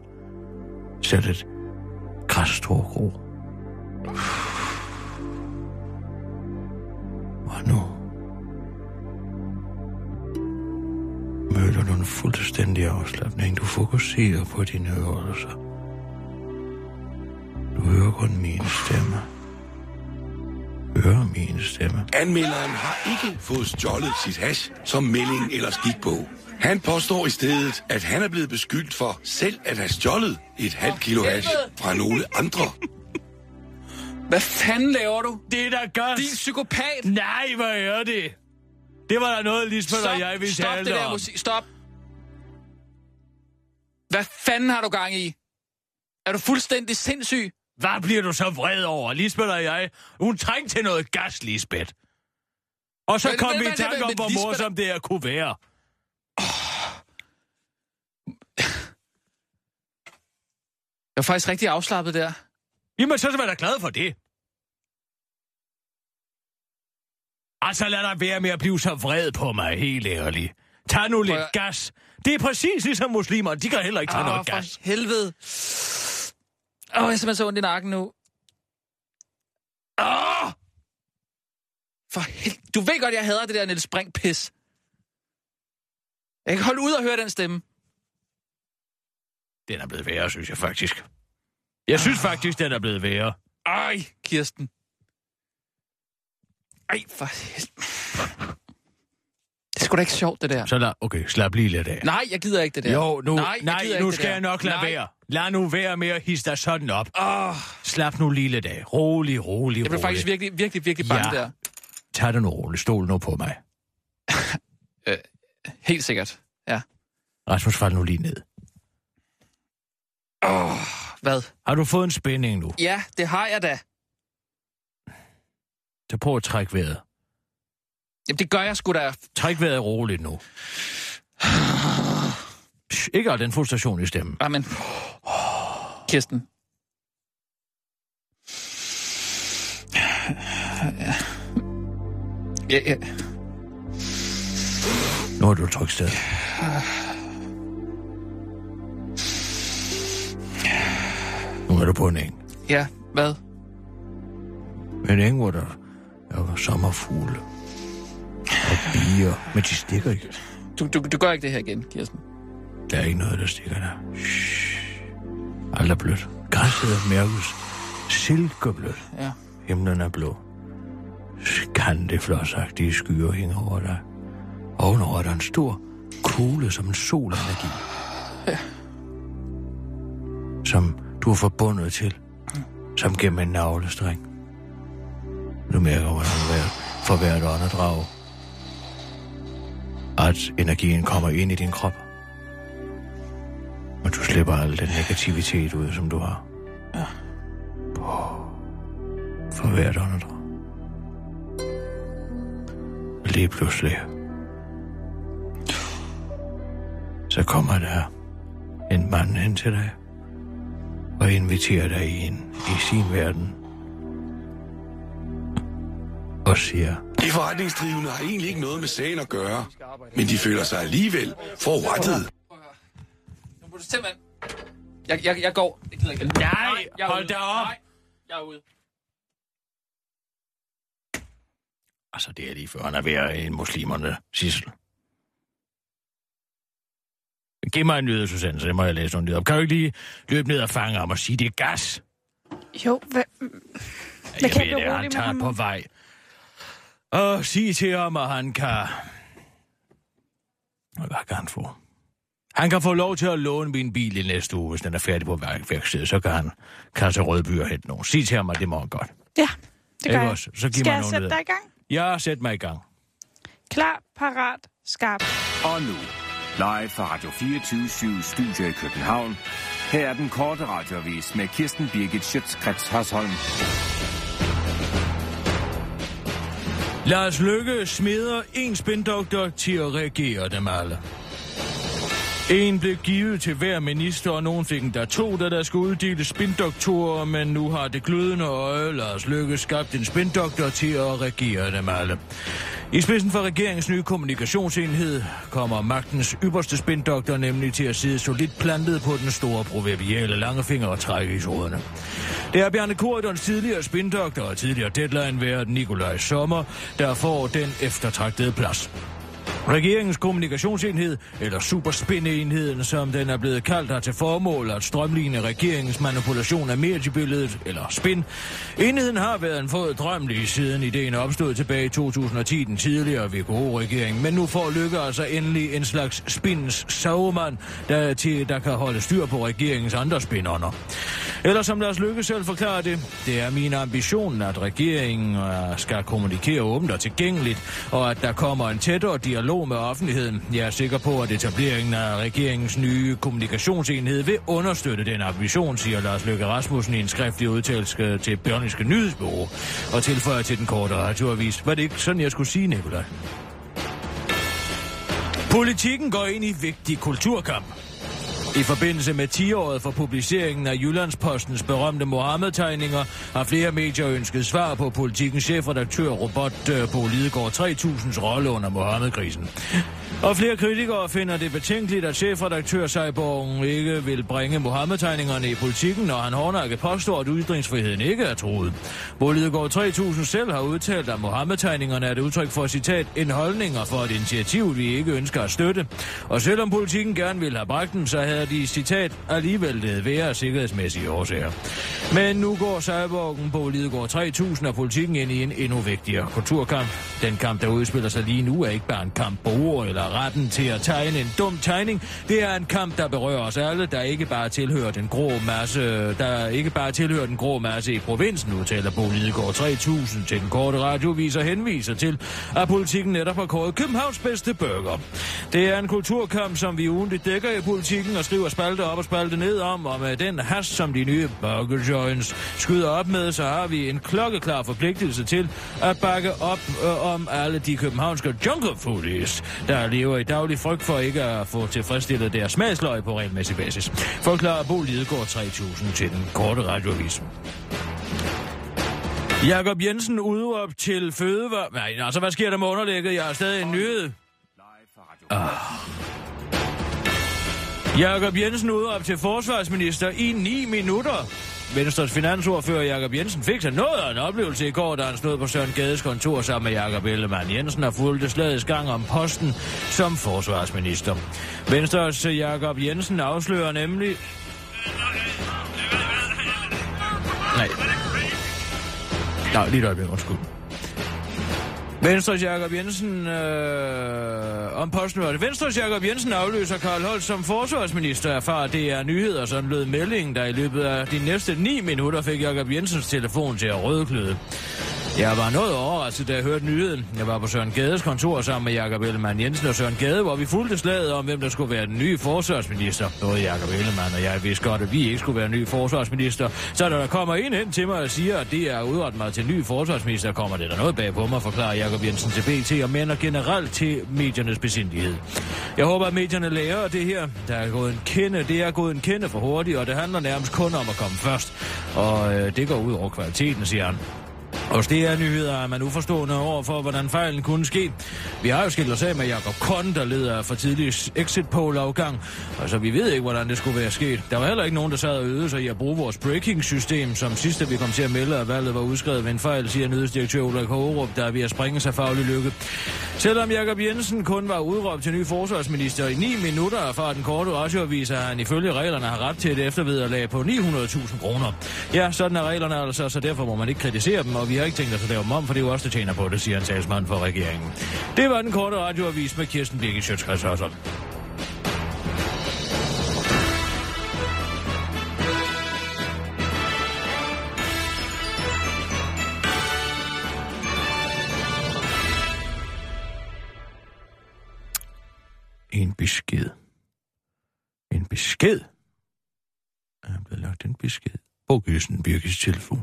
selv et græsstrå gro. Og nu møder du en fuldstændig afslapning. Du fokuserer på dine hørelser. Du hører kun min stemme. Hører min stemme. Anmelderen har ikke fået stjålet sit hash som melding eller skik på. Han påstår i stedet, at han er blevet beskyldt for selv at have stjålet et halvt kilo hash fra nogle andre. Hvad fanden laver du? Det er da godt. Din psykopat. Nej, hvad er det? Det var der noget, Lisbeth og jeg ville tale om. Stop det der musik. Stop. Hvad fanden har du gang i? Er du fuldstændig sindssyg? Hvad bliver du så vred over? Lisbeth og jeg, hun trængte til noget gas, Lisbeth. Og så kom vi i tanke om, hvor morsomt det her kunne være. Jeg var faktisk rigtig afslappet der. Jamen, så var jeg da glad for det. Altså, lad dig være med at blive så vred på mig, helt ærlig. Tag nu lidt gas. Det er præcis ligesom muslimer, de kan heller ikke tage noget gas. For helvede. Jeg er simpelthen så ondt i nakken nu. For helvede. Du ved godt, jeg hader det der Niels Brink-pis. Jeg kan holde ud og høre den stemme. Den er blevet værre, synes jeg faktisk. Jeg synes faktisk, den er blevet værre. Ej, Kirsten. Ej, for helvede. Det er sgu da ikke sjovt, det der. Så lad, okay, slap lige lidt af. Nej, jeg gider ikke det der. Jo, nu, nu skal jeg nok lade være. Lad nu være med at hisse dig sådan op. Slap nu lige lidt af. Rolig. Jeg blev faktisk virkelig bange der. Tag det nu roligt. Stol nu på mig. Helt sikkert, ja. Rasmus, fald nu lige ned. Hvad? Har du fået en spænding nu? Ja, det har jeg da. Tag på at trække vejret. Jamen, det gør jeg sgu da. Træk vejret roligt nu. Ikke af den frustration i stemmen. Jamen, Kirsten. Ja. Nu er du et trygt sted. Nu er du på en eng. Ja, hvad? En eng, hvor der er sommerfugle og bier, men de stikker ikke. Du gør ikke det her igen, Kirsten. Der er ikke noget, der stikker der. Shhh. Alt er blødt. Græsset er mærkes. Silkeblødt. Ja. Himlen er blå. Skandeflåsagtige skyer hænger over dig. Ovenover er der en stor kugle som en solenergi. Ja. Som du er forbundet til. Som gennem en navlestring. Du mærker, hvordan for hvert åndedrag, at energien kommer ind i din krop. Og du slipper al den negativitet ud, som du har. Ja. For hvert åndedrag. Lige pludselig. Så kommer der en mand hen til dig og inviterer dig ind i sin verden og siger... De forretningsdrivende har egentlig ikke noget med sagen at gøre, men de føler sig alligevel forurettet. Nu må du simpelthen... Jeg går. Jeg gider ikke. Nej, hold da op. Nej, jeg er ude. Altså, det er lige før, han er ved at være en muslimerne, Sissel. Giv mig en nyhed, Susanne, så det må jeg læse nogle nyheder op. Kan du ikke lige løbe ned og fange ham og sige, det er gas? Jo, hvad... Jeg kan ved det, han tager på vej. Og sig til ham, at han kan... Hvad kan han få? Han kan få lov til at låne min bil i næste uge, hvis den er færdig på værkstedet. Så kan han kaste Rødby og hente nogen. Sig til ham, at det må han godt. Ja, det gør jeg. Så giv skal mig jeg sætte dig i gang? Ja, sæt mig i gang. Klar, parat, skarp. Og nu... Live fra Radio 24/7 Studio i København. Her er Den Korte Radioavis med Kirsten Birgit Schiøtz Kretz Hørsholm. Lars Løkke smeder en spindoktor til at regere dem alle. En blev givet til hver minister, og nogen fik en der to, der skulle uddele spindoktorer, men nu har det glødende øje Lars Løkke skabt en spindoktor til at regere dem alle. I spidsen for regeringens nye kommunikationsenhed kommer magtens ypperste spindoktor nemlig til at sidde solidt plantet på den store proverbiale langefinger og trække i trådene. Det er Bjarne Corydons tidligere spindoktor og tidligere deadline-vært Nikolaj Sommer, der får den eftertragtede plads. Regeringens kommunikationsenhed, eller superspindeenheden, som den er blevet kaldt, har til formål at strømligne regeringens manipulation af mediebilledet, eller spin. Enheden har været en fået drøm lige siden ideen opstod tilbage i 2010, den tidligere VKO-regering, men nu får Løkke altså endelig en slags spins sauermand, der kan holde styr på regeringens andre spinånder. Eller som Lars Løkke selv forklarer det, det er min ambition, at regeringen skal kommunikere åbent og tilgængeligt, og at der kommer en tættere dialog med offentligheden. Jeg er sikker på, at etableringen af regeringens nye kommunikationsenhed vil understøtte den ambition, siger Lars Løkke Rasmussen i en skriftlig udtalelse til Berlingske Nyhedsbureau og tilføjer til Den Korte Radioavis. Var det ikke sådan, jeg skulle sige, Nikolaj? Politikken går ind i vigtig kulturkamp. I forbindelse med 10-året for publiceringen af Jyllandspostens berømte Mohammed-tegninger har flere medier ønsket svar på Politikens chefredaktør Robert Bo Lidegaard 3000's rolle under Mohammed-krisen. Og flere kritikere finder det betænkeligt, at chefredaktør Seiborg ikke vil bringe Mohammed-tegningerne i Politikken, når han hårdnakket påstår, at ytringsfriheden ikke er truet. Bo Lidegaard 3000 selv har udtalt, at Mohammed-tegningerne er et udtryk for, citat, en holdning og for et initiativ, vi ikke ønsker at støtte. Og selvom Politikken gerne ville have bragt den, så havde de, citat, alligevel det være sikkerhedsmæssige årsager. Men nu går Seiborgen på Lidegaard 3000 og Politikken ind i en endnu vigtigere kulturkamp. Den kamp, der udspiller sig lige nu, er ikke bare en kamp på ord eller retten til at tegne en dum tegning. Det er en kamp, der berører os alle, der ikke bare tilhører den grå masse, i provinsen, udtaler Bo Lidegaard 3000 til Den Korte Radioavis og henviser til, at Politikken netop har kåret Københavns bedste burger. Det er en kulturkamp, som vi ugentligt dækker i Politikken og skriver spalte op og spalte ned om, og med den hast, som de nye burger joints skyder op med, så har vi en klokkeklar forpligtelse til at bakke op om alle de københavnske junkerfoodies, der lever i daglig frygt for ikke at få tilfredsstillet deres smagsløg på regelmæssig basis. Forklarer Bo Lidegaard 3000 til Den Korte Radioavis. Jakob Jensen udråb til fødevare... Nej, altså hvad sker der med underlægget? Jeg har stadig en nyhed. Jakob Jensen udråb til forsvarsminister i 9 minutter. Venstres finansordfører Jakob Jensen fik sig noget af en oplevelse i går, da han stod på Søren Gades kontor sammen med Jakob Ellemann-Jensen og fulgte slagets gang om posten som forsvarsminister. Venstres Jakob Jensen afslører nemlig... Venstres Jakob Jensen afløser Carl Holst som forsvarsminister, erfarer DR Nyheder, sådan lød meldingen, der i løbet af de næste 9 minutter fik Jakob Jensens telefon til at rødgløde. Jeg var noget overrasket, da jeg hørte nyheden. Jeg var på Søren Gades kontor sammen med Jakob Ellemann-Jensen og Søren Gade, hvor vi fulgte slaget om, hvem der skulle være den nye forsvarsminister. Både Jakob Ellemann og jeg vidste godt, at vi ikke skulle være ny forsvarsminister. Så når der kommer en hen til mig og siger, at det er udrettet mig til ny forsvarsminister, kommer det der noget bag på mig, forklarer Jakob Jensen til BT og mener generelt til mediernes besindighed. Jeg håber, at medierne lærer det her. Det er gået en kende for hurtigt, og det handler nærmest kun om at komme først. Og det går ud over kvaliteten, siger han. Hos DR Nyheder er man uforstående over for, hvordan fejlen kunne ske. Vi har jo skilt os af med Jacob Kohn, der leder for tidlig exit poll afgang, og så vi ved ikke, hvordan det skulle være sket. Der var heller ikke nogen, der sad og øvede sig i at bruge vores breaking-system, som sidste vi kom til at melde, at valget var udskrevet ved en fejl, siger nyhedsdirektør Ulrik Hågerup, der er ved at springe sig faglig lykke. Selvom Jakob Jensen kun var udråbt til ny forsvarsminister i 9 minutter, fra Den Korte Radioavis, har han ifølge reglerne har ret til et eftervederlag på 900.000 kroner. Ja, sådan er reglerne altså, så derfor må man ikke kritisere dem, og vi har ikke tænkt os at lave dem om, for det er jo også, der tjener på det, siger en talsmand for regeringen. Det var Den Korte Radioavis med Kirsten Birgit Schiøtz Kretz Hørsholm. En besked. Jeg er blevet lagt en besked på Kirsten Birgits telefon.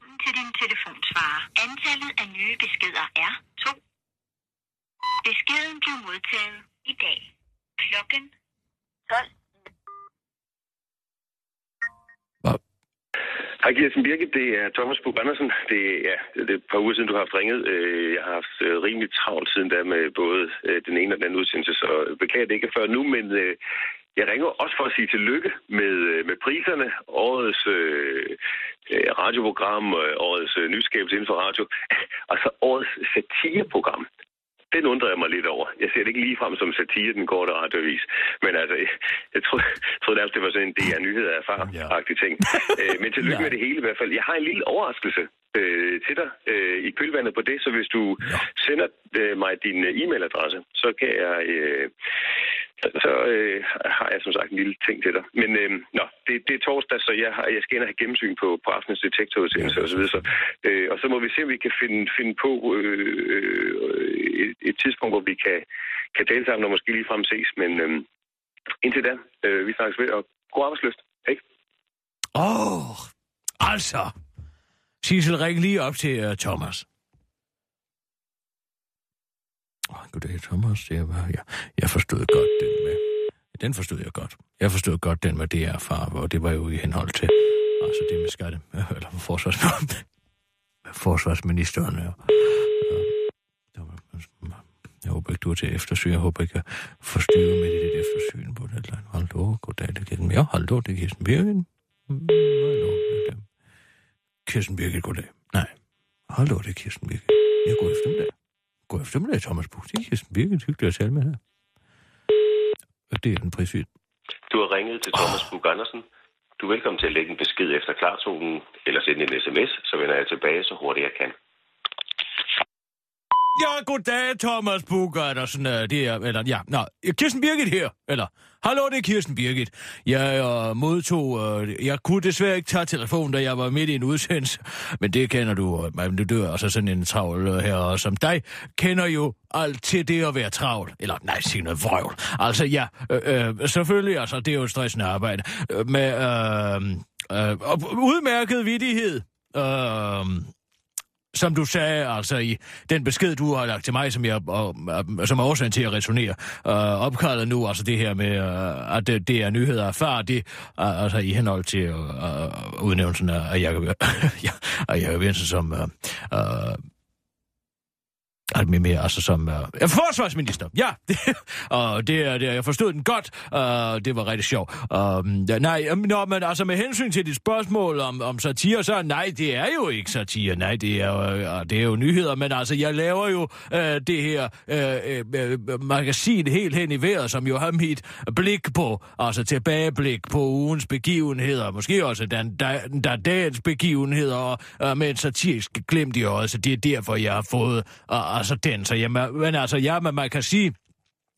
Velkommen til din telefonsvarer. Antallet af nye beskeder er 2. Beskeden blev modtaget i dag klokken 12. Hej Kirsten Birgit, det er Thomas Bug Andersen. Det er et par uger siden, du har haft ringet. Jeg har haft rimelig travlt siden da med både den ene og den anden udsendelse, så beklager det ikke før nu, men jeg ringer også for at sige tillykke med priserne, årets radioprogram, årets nyskabelse inden for radio, og så årets satireprogram. Den undrer jeg mig lidt over. Jeg ser det ikke ligefrem som satire, Den Korte Radioavis. Men altså, jeg troede nærmest, det var sådan en DR-nyheder af far-agtig ting. Men tillykke med det hele i hvert fald. Jeg har en lille overraskelse til dig i kølvandet på det, så hvis du sender mig din e-mailadresse, så kan jeg... Så har jeg som sagt en lille ting til dig. Men det er torsdag, så jeg skal ind og have gennemsyn på aftenens detektorudsendelse og så videre. Og så må vi se, om vi kan finde på et tidspunkt, hvor vi kan tale sammen og måske ligefrem ses. Men indtil da, vi snakkes ved, og god arbejdsløst. Hej. Altså. Sissel, ring lige op til Thomas. Goddag, Thomas. Jeg forstod godt den med... Den forstod jeg godt. Jeg forstod godt den med DR-far, og det var jo i henhold til... Altså det med skatte... Eller forsvarsministeren. Jeg håber ikke, du er til eftersyn. Jeg håber ikke, jeg forstyrrer med det eftersyn på det. Hallo, goddag, det Kirsten. Ja, hallo, det er Kirsten Birgit. Kirsten Birgit, goddag. Nej. Hallo, det er Kirsten Birgit. Jeg går eftermiddag. God eftermiddag, Thomas Buch. Det er Kirsten Birgit. Hyggeligt at tale med her. Og det er den præcis. Du har ringet til Thomas Buch Andersen. Du er velkommen til at lægge en besked efter klartonen, eller sende en sms, så vender jeg tilbage så hurtigt jeg kan. Ja, goddag, Thomas Buch Andersen. Kirsten Birgit her. Eller, hallo, det er Kirsten Birgit. Jeg kunne desværre ikke tage telefonen, da jeg var midt i en udsendelse. Men det kender du. Men du er også sådan en travl her som dig. Kender jo alt til det at være travl. Eller, nej, sig noget vrøvl. Altså, ja, selvfølgelig, altså, det er jo et stressende arbejde. Med udmærket vittighed. Som du sagde, altså i den besked, du har lagt til mig, som er årsagen til at resonere, opkaldet nu, altså det her med, at det er nyheder af far, det altså i henhold til udnævnelsen af Jakob Jensen som... mere, altså som... forsvarsminister, ja! Og det, jeg forstod den godt. Det var rigtig sjovt. Men altså med hensyn til dit spørgsmål om satire, så nej, det er jo ikke satire. Nej, det er jo nyheder, men altså, jeg laver jo det her magasin helt hen i vejret, som jo har mit blik på, altså tilbageblik på ugens begivenheder, måske også dagens begivenheder, og med en satirisk glimt i øjet, så det er derfor, jeg har fået... man kan sige,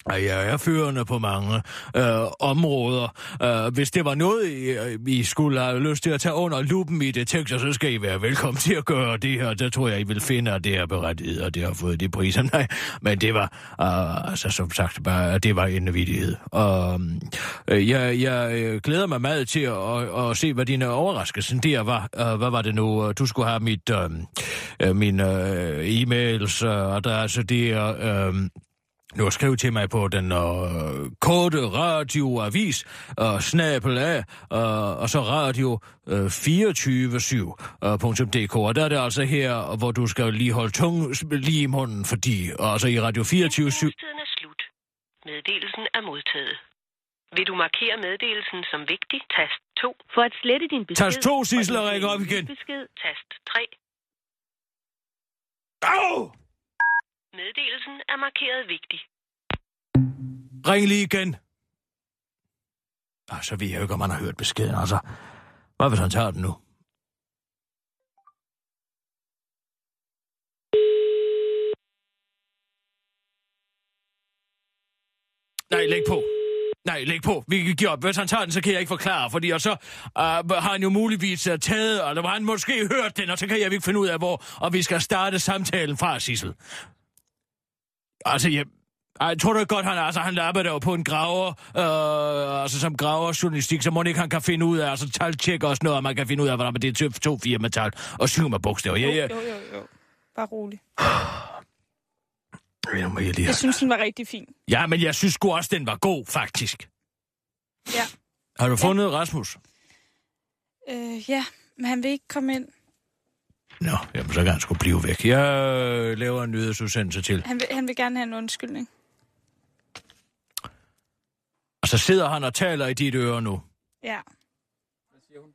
at jeg er førende på mange områder. Hvis det var noget, I skulle have lyst til at tage under lupen i detektor, så skal I være velkommen til at gøre det her. Der tror jeg, I vil finde, at det er berettiget, og det har fået de priser. Nej, men det var, som sagt, bare, det var en vittighed. Jeg glæder mig meget til at se, hvad dine overraskelser der var. Hvad var det nu? Du skulle have min e-mails, og der er altså det... Nu skriv til mig på den korte radioavis, og så radio247.dk. Og der er det altså her, hvor du skal lige holde tungen lige i munden, fordi altså i radio 24/7... Tiden er slut. Meddelelsen er modtaget. Vil du markere meddelelsen som vigtig? Tast 2. For at slette din besked... Tast 2, Sissel, og række op igen. Besked. Tast 3. Au! Meddelelsen er markeret vigtig. Ring lige igen. Så ved jeg jo ikke, om man har hørt beskeden, altså. Hvad hvis han tager den nu? Nej, læg på. Nej, læg på. Vi kan give op. Hvis han tager den, så kan jeg ikke forklare, fordi og så har han jo muligvis taget, eller har han måske hørt den, og så kan jeg ikke finde ud af, hvor, og vi skal starte samtalen fra, Sissel. Altså, jeg tror da godt, han arbejder jo på en graver, som graverjournalistik, så må ikke, han kan finde ud af, altså taltjekker og sådan noget, og man kan finde ud af, hvordan det er 2-4 med tal og 7 med bogstaver. Jo. Bare rolig. Jeg synes, den var rigtig fin. Ja, men jeg synes sgu også, den var god, faktisk. Ja. Har du fundet Rasmus? Ja. Men han vil ikke komme ind. Nå, jamen så kan han sgu blive væk. Jeg laver en nyhedsudsendelse til. Han vil gerne have en undskyldning. Og så sidder han og taler i dit øre nu. Ja. Hvad siger hun?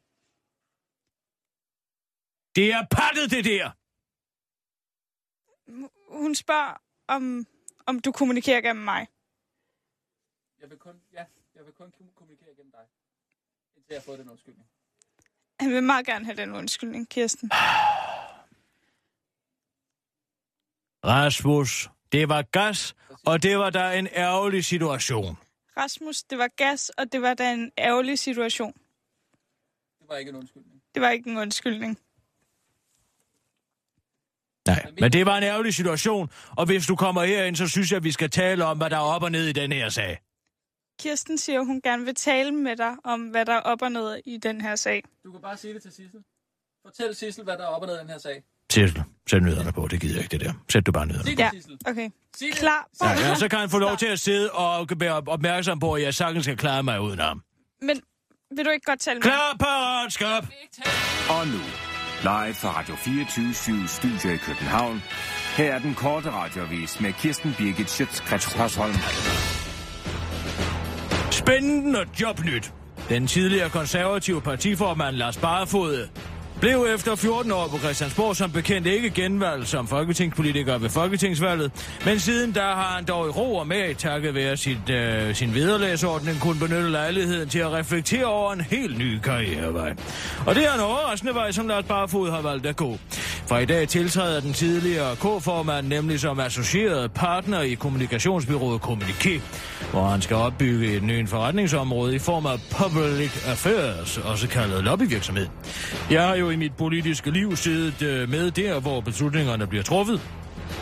Det er pattet, det der! Hun spørger, om du kommunikerer gennem mig. Jeg vil kun kommunikere gennem dig, indtil jeg har fået den undskyldning. Han vil meget gerne have den undskyldning, Kirsten. Rasmus, det var gas, og det var da en ærgerlig situation. Rasmus, det var gas, og det var da en ærgerlig situation. Det var ikke en undskyldning. Det var ikke en undskyldning. Nej, men det var en ærgerlig situation, og hvis du kommer herind, så synes jeg, vi skal tale om, hvad der er op og ned i den her sag. Kirsten siger, hun gerne vil tale med dig om, hvad der er op og ned i den her sag. Du kan bare sige det til Sissel. Fortæl Sissel, hvad der er op og ned i den her sag. Sissel, sæt nyhederne på. Det gider jeg ikke, det der. Sæt du bare nyhederne på. Ja, okay. Klar. Ja, så kan han få lov til at sidde og være opmærksom på, at jeg sagtens skal klare mig uden ham. Men vil du ikke godt tale med? Klar, parat, skab! Og nu, live fra Radio 24/7 Studio i København. Her er Den Korte Radioavis med Kirsten Birgit Schiøtz Kretz Hørsholm. Spændende jobnyt. Den tidligere konservative partiformand Lars Barfoed blev efter 14 år på Christiansborg som bekendt ikke genvalgt som folketingspolitiker ved folketingsvalget, men siden da har han dog i ro og med takket være sin vederlagsordning kunne benytte lejligheden til at reflektere over en helt ny karrierevej. Og det er en overraskende vej, som Lars Barfoed har valgt at gå. Fra i dag tiltræder den tidligere K-formand nemlig som associeret partner i kommunikationsbyrået Kommuniké, hvor han skal opbygge et nyt forretningsområde i form af public affairs, også kaldet lobbyvirksomhed. Jeg har jo i mit politiske liv siddet med der, hvor beslutningerne bliver truffet.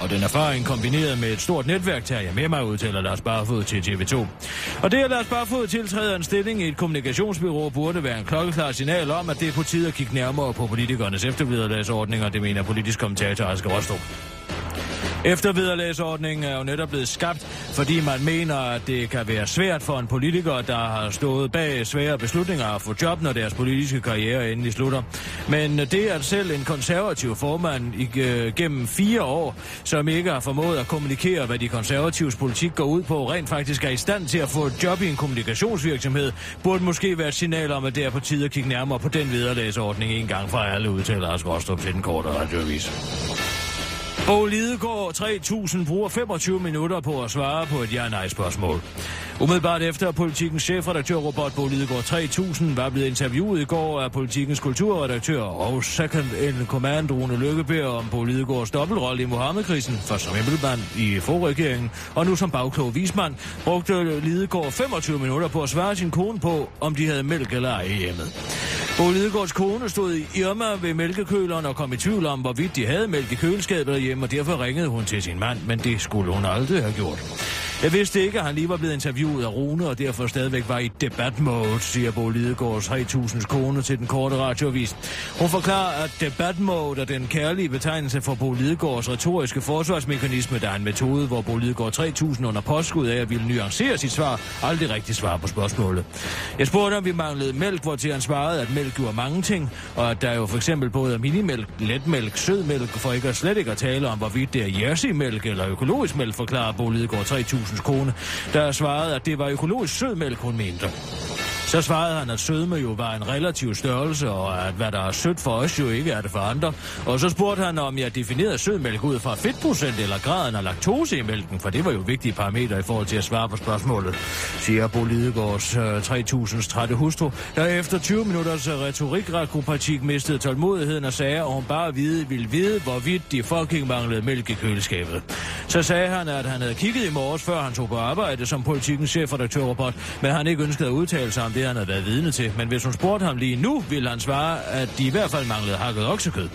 Og den erfaring kombineret med et stort netværk tager jeg med mig, udtaler Lars Barfoed til TV2. Og det, at Lars Barfoed tiltræder en stilling i et kommunikationsbyrå, burde være en klokkeklar signal om, at det er på tide at kigge nærmere på politikernes eftervederlagsordninger, det mener politisk kommentator Asger Rostrup. Eftervederlagsordningen er jo netop blevet skabt, fordi man mener, at det kan være svært for en politiker, der har stået bag svære beslutninger at få job, når deres politiske karriere endelig slutter. Men det, at selv en konservativ formand gennem 4 år, som ikke har formået at kommunikere, hvad de konservatives politik går ud på, rent faktisk er i stand til at få et job i en kommunikationsvirksomhed, burde måske være et signal om, at det er på tide at kigge nærmere på den vederlagsordning en gang for alle, udtaler Lars Rostrup til Den Korte Radioavis. Bo Lidegaard 3000 bruger 25 minutter på at svare på et ja-nej-spørgsmål. Umiddelbart efter at Politikens chefredaktør Robert Bo Lidegaard 3000 var blevet interviewet i går af Politikens kulturredaktør og second in command Rune Lykkeberg om Bo Lidegaards dobbeltrolle i Mohammed-krisen, først som embedsmand i forregeringen og nu som bagklog vismand, brugte Lidegaard 25 minutter på at svare sin kone på, om de havde mælk eller ej i hjemmet. Bo Lidegaards kone stod i Irma ved mælkekøleren og kom i tvivl om, hvorvidt de havde mælk i køleskabet hjemme, og derfor ringede hun til sin mand, men det skulle hun aldrig have gjort. Jeg vidste ikke, at han lige var blevet interviewet af Rune, og derfor stadigvæk var i debatmode, siger Bo Lidegaards 3000's kone til Den Korte Radioavis. Hun forklarer, at debatmode er den kærlige betegnelse for Bo Lidegaards retoriske forsvarsmekanisme, der er en metode, hvor Bo Lidegaard 3000 under påskud af at ville nuancere sit svar, aldrig rigtig svare på spørgsmålet. Jeg spurgte, om vi manglede mælk, hvortil han svarede, at mælk gjorde mange ting, og at der jo for eksempel både er minimælk, letmælk, sødmælk, for ikke at slet ikke at tale om, hvorvidt det er jerseymælk eller økologisk mælk, forklarer Bo Lidegaard 3000. Kone, der svarede, at det var økologisk sødmælk, hun mente. Så svarede han, at sødme jo var en relativ størrelse, og at hvad der er sødt for os jo ikke er det for andre. Og så spurgte han, om jeg definerede sødmælk ud fra fedtprocent eller graden af laktose i mælken, for det var jo vigtige parametre i forhold til at svare på spørgsmålet, siger Bo Lidegaards 3000's trætte hustru, der efter 20 minutters retorikrakropatik mistede tålmodigheden og sagde, at hun bare ville vide, hvorvidt de fucking manglede mælk i køleskabet. Så sagde han, at han havde kigget i morges, før han tog på arbejde som Politikens chefredaktør Robert, men han ikke ønskede at udtale sig om det, han havde været vidne til, men hvis hun spurgte ham lige nu, ville han svare, at de i hvert fald manglede hakket oksekød.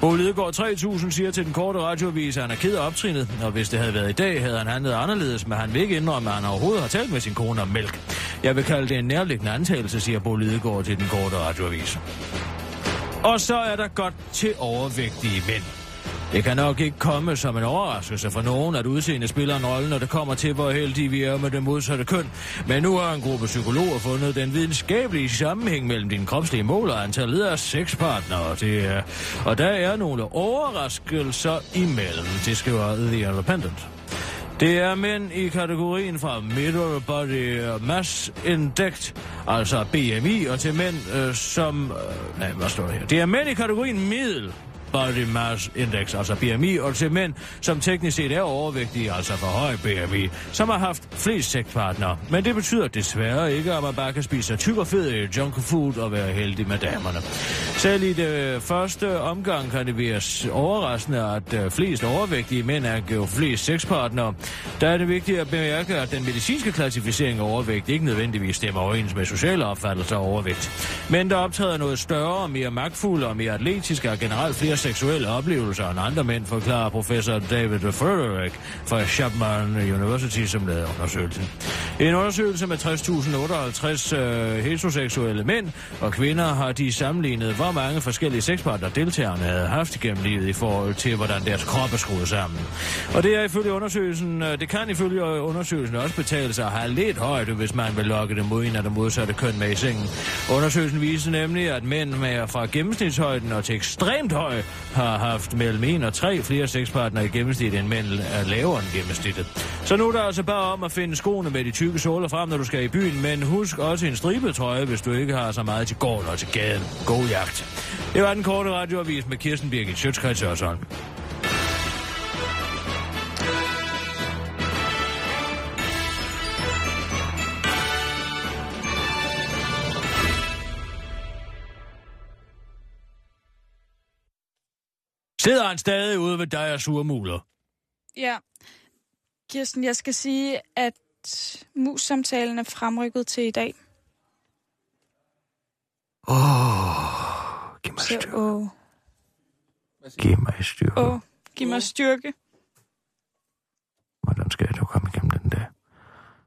Bo Lidegaard 3000 siger til Den Korte Radioavis, at han er ked af optrinet, og hvis det havde været i dag, havde han handlet anderledes, men han vil ikke indrømme, at han overhovedet har talt med sin kone om mælk. Jeg vil kalde det en nærliggende antagelse, siger Bo Lidegaard til Den Korte Radioavis. Og så er der godt til overvægtige mænd. Det kan nok ikke komme som en overraskelse for nogen, at udseende spiller en rolle, når det kommer til, hvor heldige vi er med det modsatte køn. Men nu har en gruppe psykologer fundet den videnskabelige sammenhæng mellem din kropslige mål og antallet af sexpartnere. Og der er nogle overraskelser imellem, det skriver The Independent. Det er mænd i kategorien fra Middle Body Mass Index, altså BMI, og til mænd, som... Nej, hvad står der her? Det er mænd i kategorien middel Body Mass Index, altså BMI, og til mænd, som teknisk set er overvægtige, altså for høj BMI, som har haft flest sexpartnere. Men det betyder desværre ikke, at man bare kan spise tyk og fed junk food og være heldig med damerne. Selv i det første omgang kan det være overraskende, at flest overvægtige mænd er jo flest sexpartnere. Der er det vigtigt at bemærke, at den medicinske klassificering af overvægt ikke nødvendigvis stemmer overens med sociale opfattelser af overvægt. Men der optræder noget større, mere magtfulde og mere atletiske og generelt flere seksuelle oplevelser end andre mænd, forklarer professor David Frederick fra Chapman University, som lavede undersøgelsen. En undersøgelse med 60.058 heteroseksuelle mænd og kvinder har de sammenlignet, hvor mange forskellige sexpartnere deltagerne havde haft gennem livet i forhold til, hvordan deres krop er skruet sammen. Og det er ifølge undersøgelsen, det kan ifølge undersøgelsen også betale sig at have lidt højde, hvis man vil lokke dem mod en af det modsatte køn med i sengen. Undersøgelsen viser nemlig, at mænd med fra gennemsnitshøjden og til ekstremt høj har haft mellem 1 og 3 flere sexpartnere i gennemsnit, end mænd er lavere end gennemsnittet. Så nu er der altså bare om at finde skoene med de tykke såler frem, når du skal i byen, men husk også en stribetrøje, hvis du ikke har så meget til gården og til gaden. God jagt. Det var Den Korte Radioavis med Kirsten Birgit Schiøtz Kretz Hørsholm. Sidder han stadig ude ved dig og surmuler? Ja. Kirsten, jeg skal sige, at mus-samtalen er fremrykket til i dag. Giv mig styrke. Giv mig styrke. Hvordan skal jeg da komme igennem den der?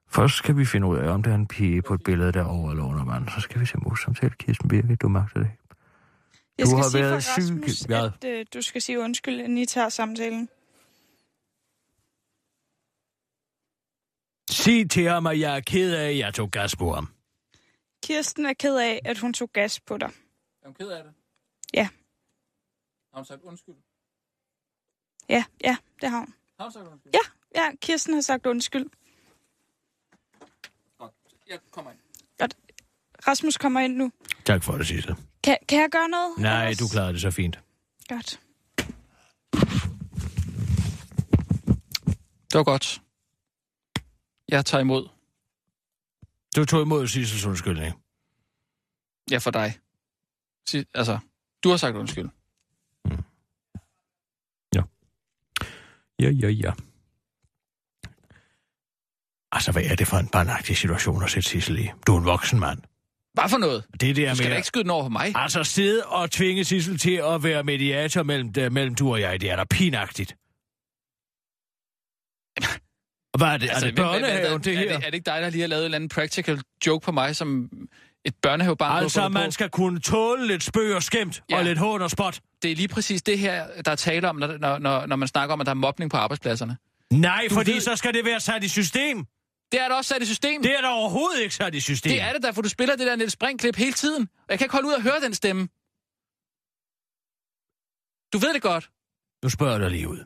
Først skal vi finde ud af, om der er en pige på et billede derovre eller under vand. Så skal vi se mus-samtale, Kirsten Birgit. Du magter det. Jeg skal sige for Rasmus, at du skal sige undskyld, inden I tager samtalen. Sig til ham, at jeg er ked af, at jeg tog gas på ham. Kirsten er ked af, at hun tog gas på dig. Er hun ked af det? Ja. Har hun sagt undskyld? Ja, det har hun. Har hun sagt undskyld? Ja, Kirsten har sagt undskyld. Godt, jeg kommer ind. Godt. Rasmus kommer ind nu. Tak for det, Sisse. Kan jeg gøre noget? Nej, ellers? Du klarede det så fint. Godt. Det var godt. Jeg tager imod. Du tog imod Sissels undskyldning. Ja, for dig. Du har sagt undskyld. Mm. Ja. Altså, hvad er det for en barnagtig situation at sætte Sissel i? Du er en voksen mand. Hvad for noget? Det der du skal da ikke skyde den over for mig. Altså, sidde og tvinge Sissel til at være mediator mellem du og jeg. Det er da pinagtigt. Hvad er det? Altså, er det børnehaven, det her? Er det ikke dig, der lige har lavet en eller anden practical joke på mig, som et børnehavebarn? Altså, man skal kunne tåle lidt spøg og skæmt, ja, og lidt hårdt og spot. Det er lige præcis det her, der er tale om, når man snakker om, at der er mobning på arbejdspladserne. Nej, så skal det være sat i system. Det er da også sat i system. Det er da overhovedet ikke sat i system. Det er det da, for du spiller det der Niels Brinck-klip hele tiden. Og jeg kan ikke holde ud og høre den stemme. Du ved det godt. Nu spørger jeg dig lige ud.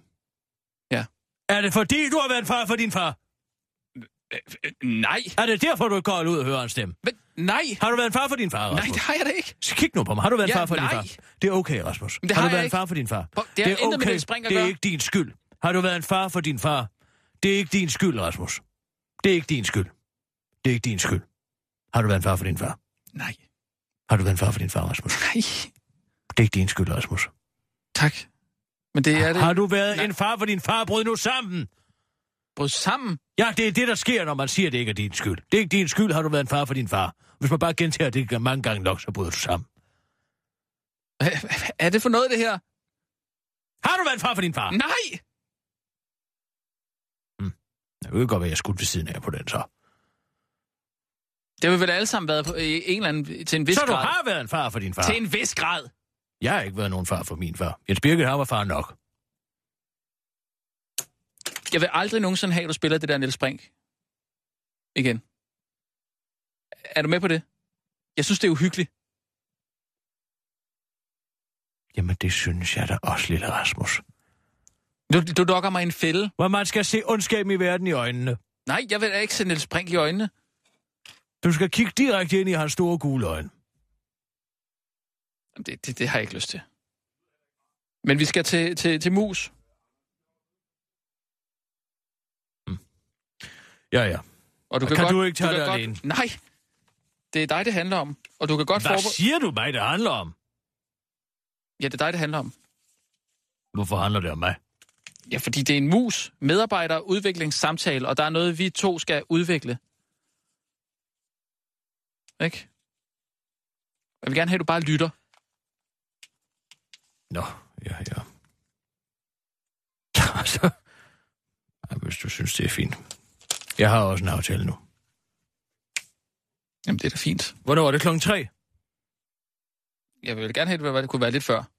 Ja. Er det fordi, du har været far for din far? Nej. Er det derfor, du ikke går ud og hører en stemme? Men, nej. Har du været en far for din far, Rasmus? Nej, det har jeg da ikke. Så kig nu på mig. Har du været en far for din far? Det er okay, Rasmus. Det har du været en far for din far? Det er okay. Det er ikke din skyld. Har du været en far for din far? Det er ikke din skyld, Rasmus. Det er ikke din skyld. Det er ikke din skyld. Har du været en far for din far? Nej. Har du været en far for din far, Rasmus? Nej. Det er ikke din skyld, Rasmus. Tak. Men det er det. Har du været en far for din far? Bryd nu sammen. Bryd sammen? Ja, det er det, der sker, når man siger, at det ikke er din skyld. Det er ikke din skyld, har du været en far for din far. Hvis man bare gentager det mange gange nok, så bryder du sammen. Er det for noget, det her? Har du været en far for din far? Nej! Jeg ved godt, hvad jeg skudt ved siden af på den, så. Det har vel alle sammen været på en eller anden, til en vis grad. Så du har været en far for din far? Til en vis grad. Jeg har ikke været nogen far for min far. Jens Birgit har var far nok. Jeg vil aldrig nogensinde have, at du spiller det der Niels Brinch igen. Er du med på det? Jeg synes, det er uhyggeligt. Jamen, det synes jeg da også, lille Rasmus. Du dokker mig en fælde. Hvor man skal se ondskaben i verden i øjnene. Nej, jeg vil da ikke se Niels Brinch i øjnene. Du skal kigge direkte ind i hans store gule øjne. Det har jeg ikke lyst til. Men vi skal til mus. Mm. Ja. Og du kan godt, du ikke tage det alene? Godt, nej, det er dig, det handler om. Og du kan godt hvad siger du mig, det handler om? Ja, det er dig, det handler om. Hvorfor handler det om mig? Ja, fordi det er en mus. Medarbejder, udviklingssamtale, og der er noget, vi to skal udvikle. Ikke? Jeg vil gerne have, at du bare lytter. Nå, ja. Altså, hvis du synes, det er fint. Jeg har også en aftale nu. Jamen, det er da fint. Hvornår var det 3:00? Jeg vil gerne have, at det kunne være lidt før.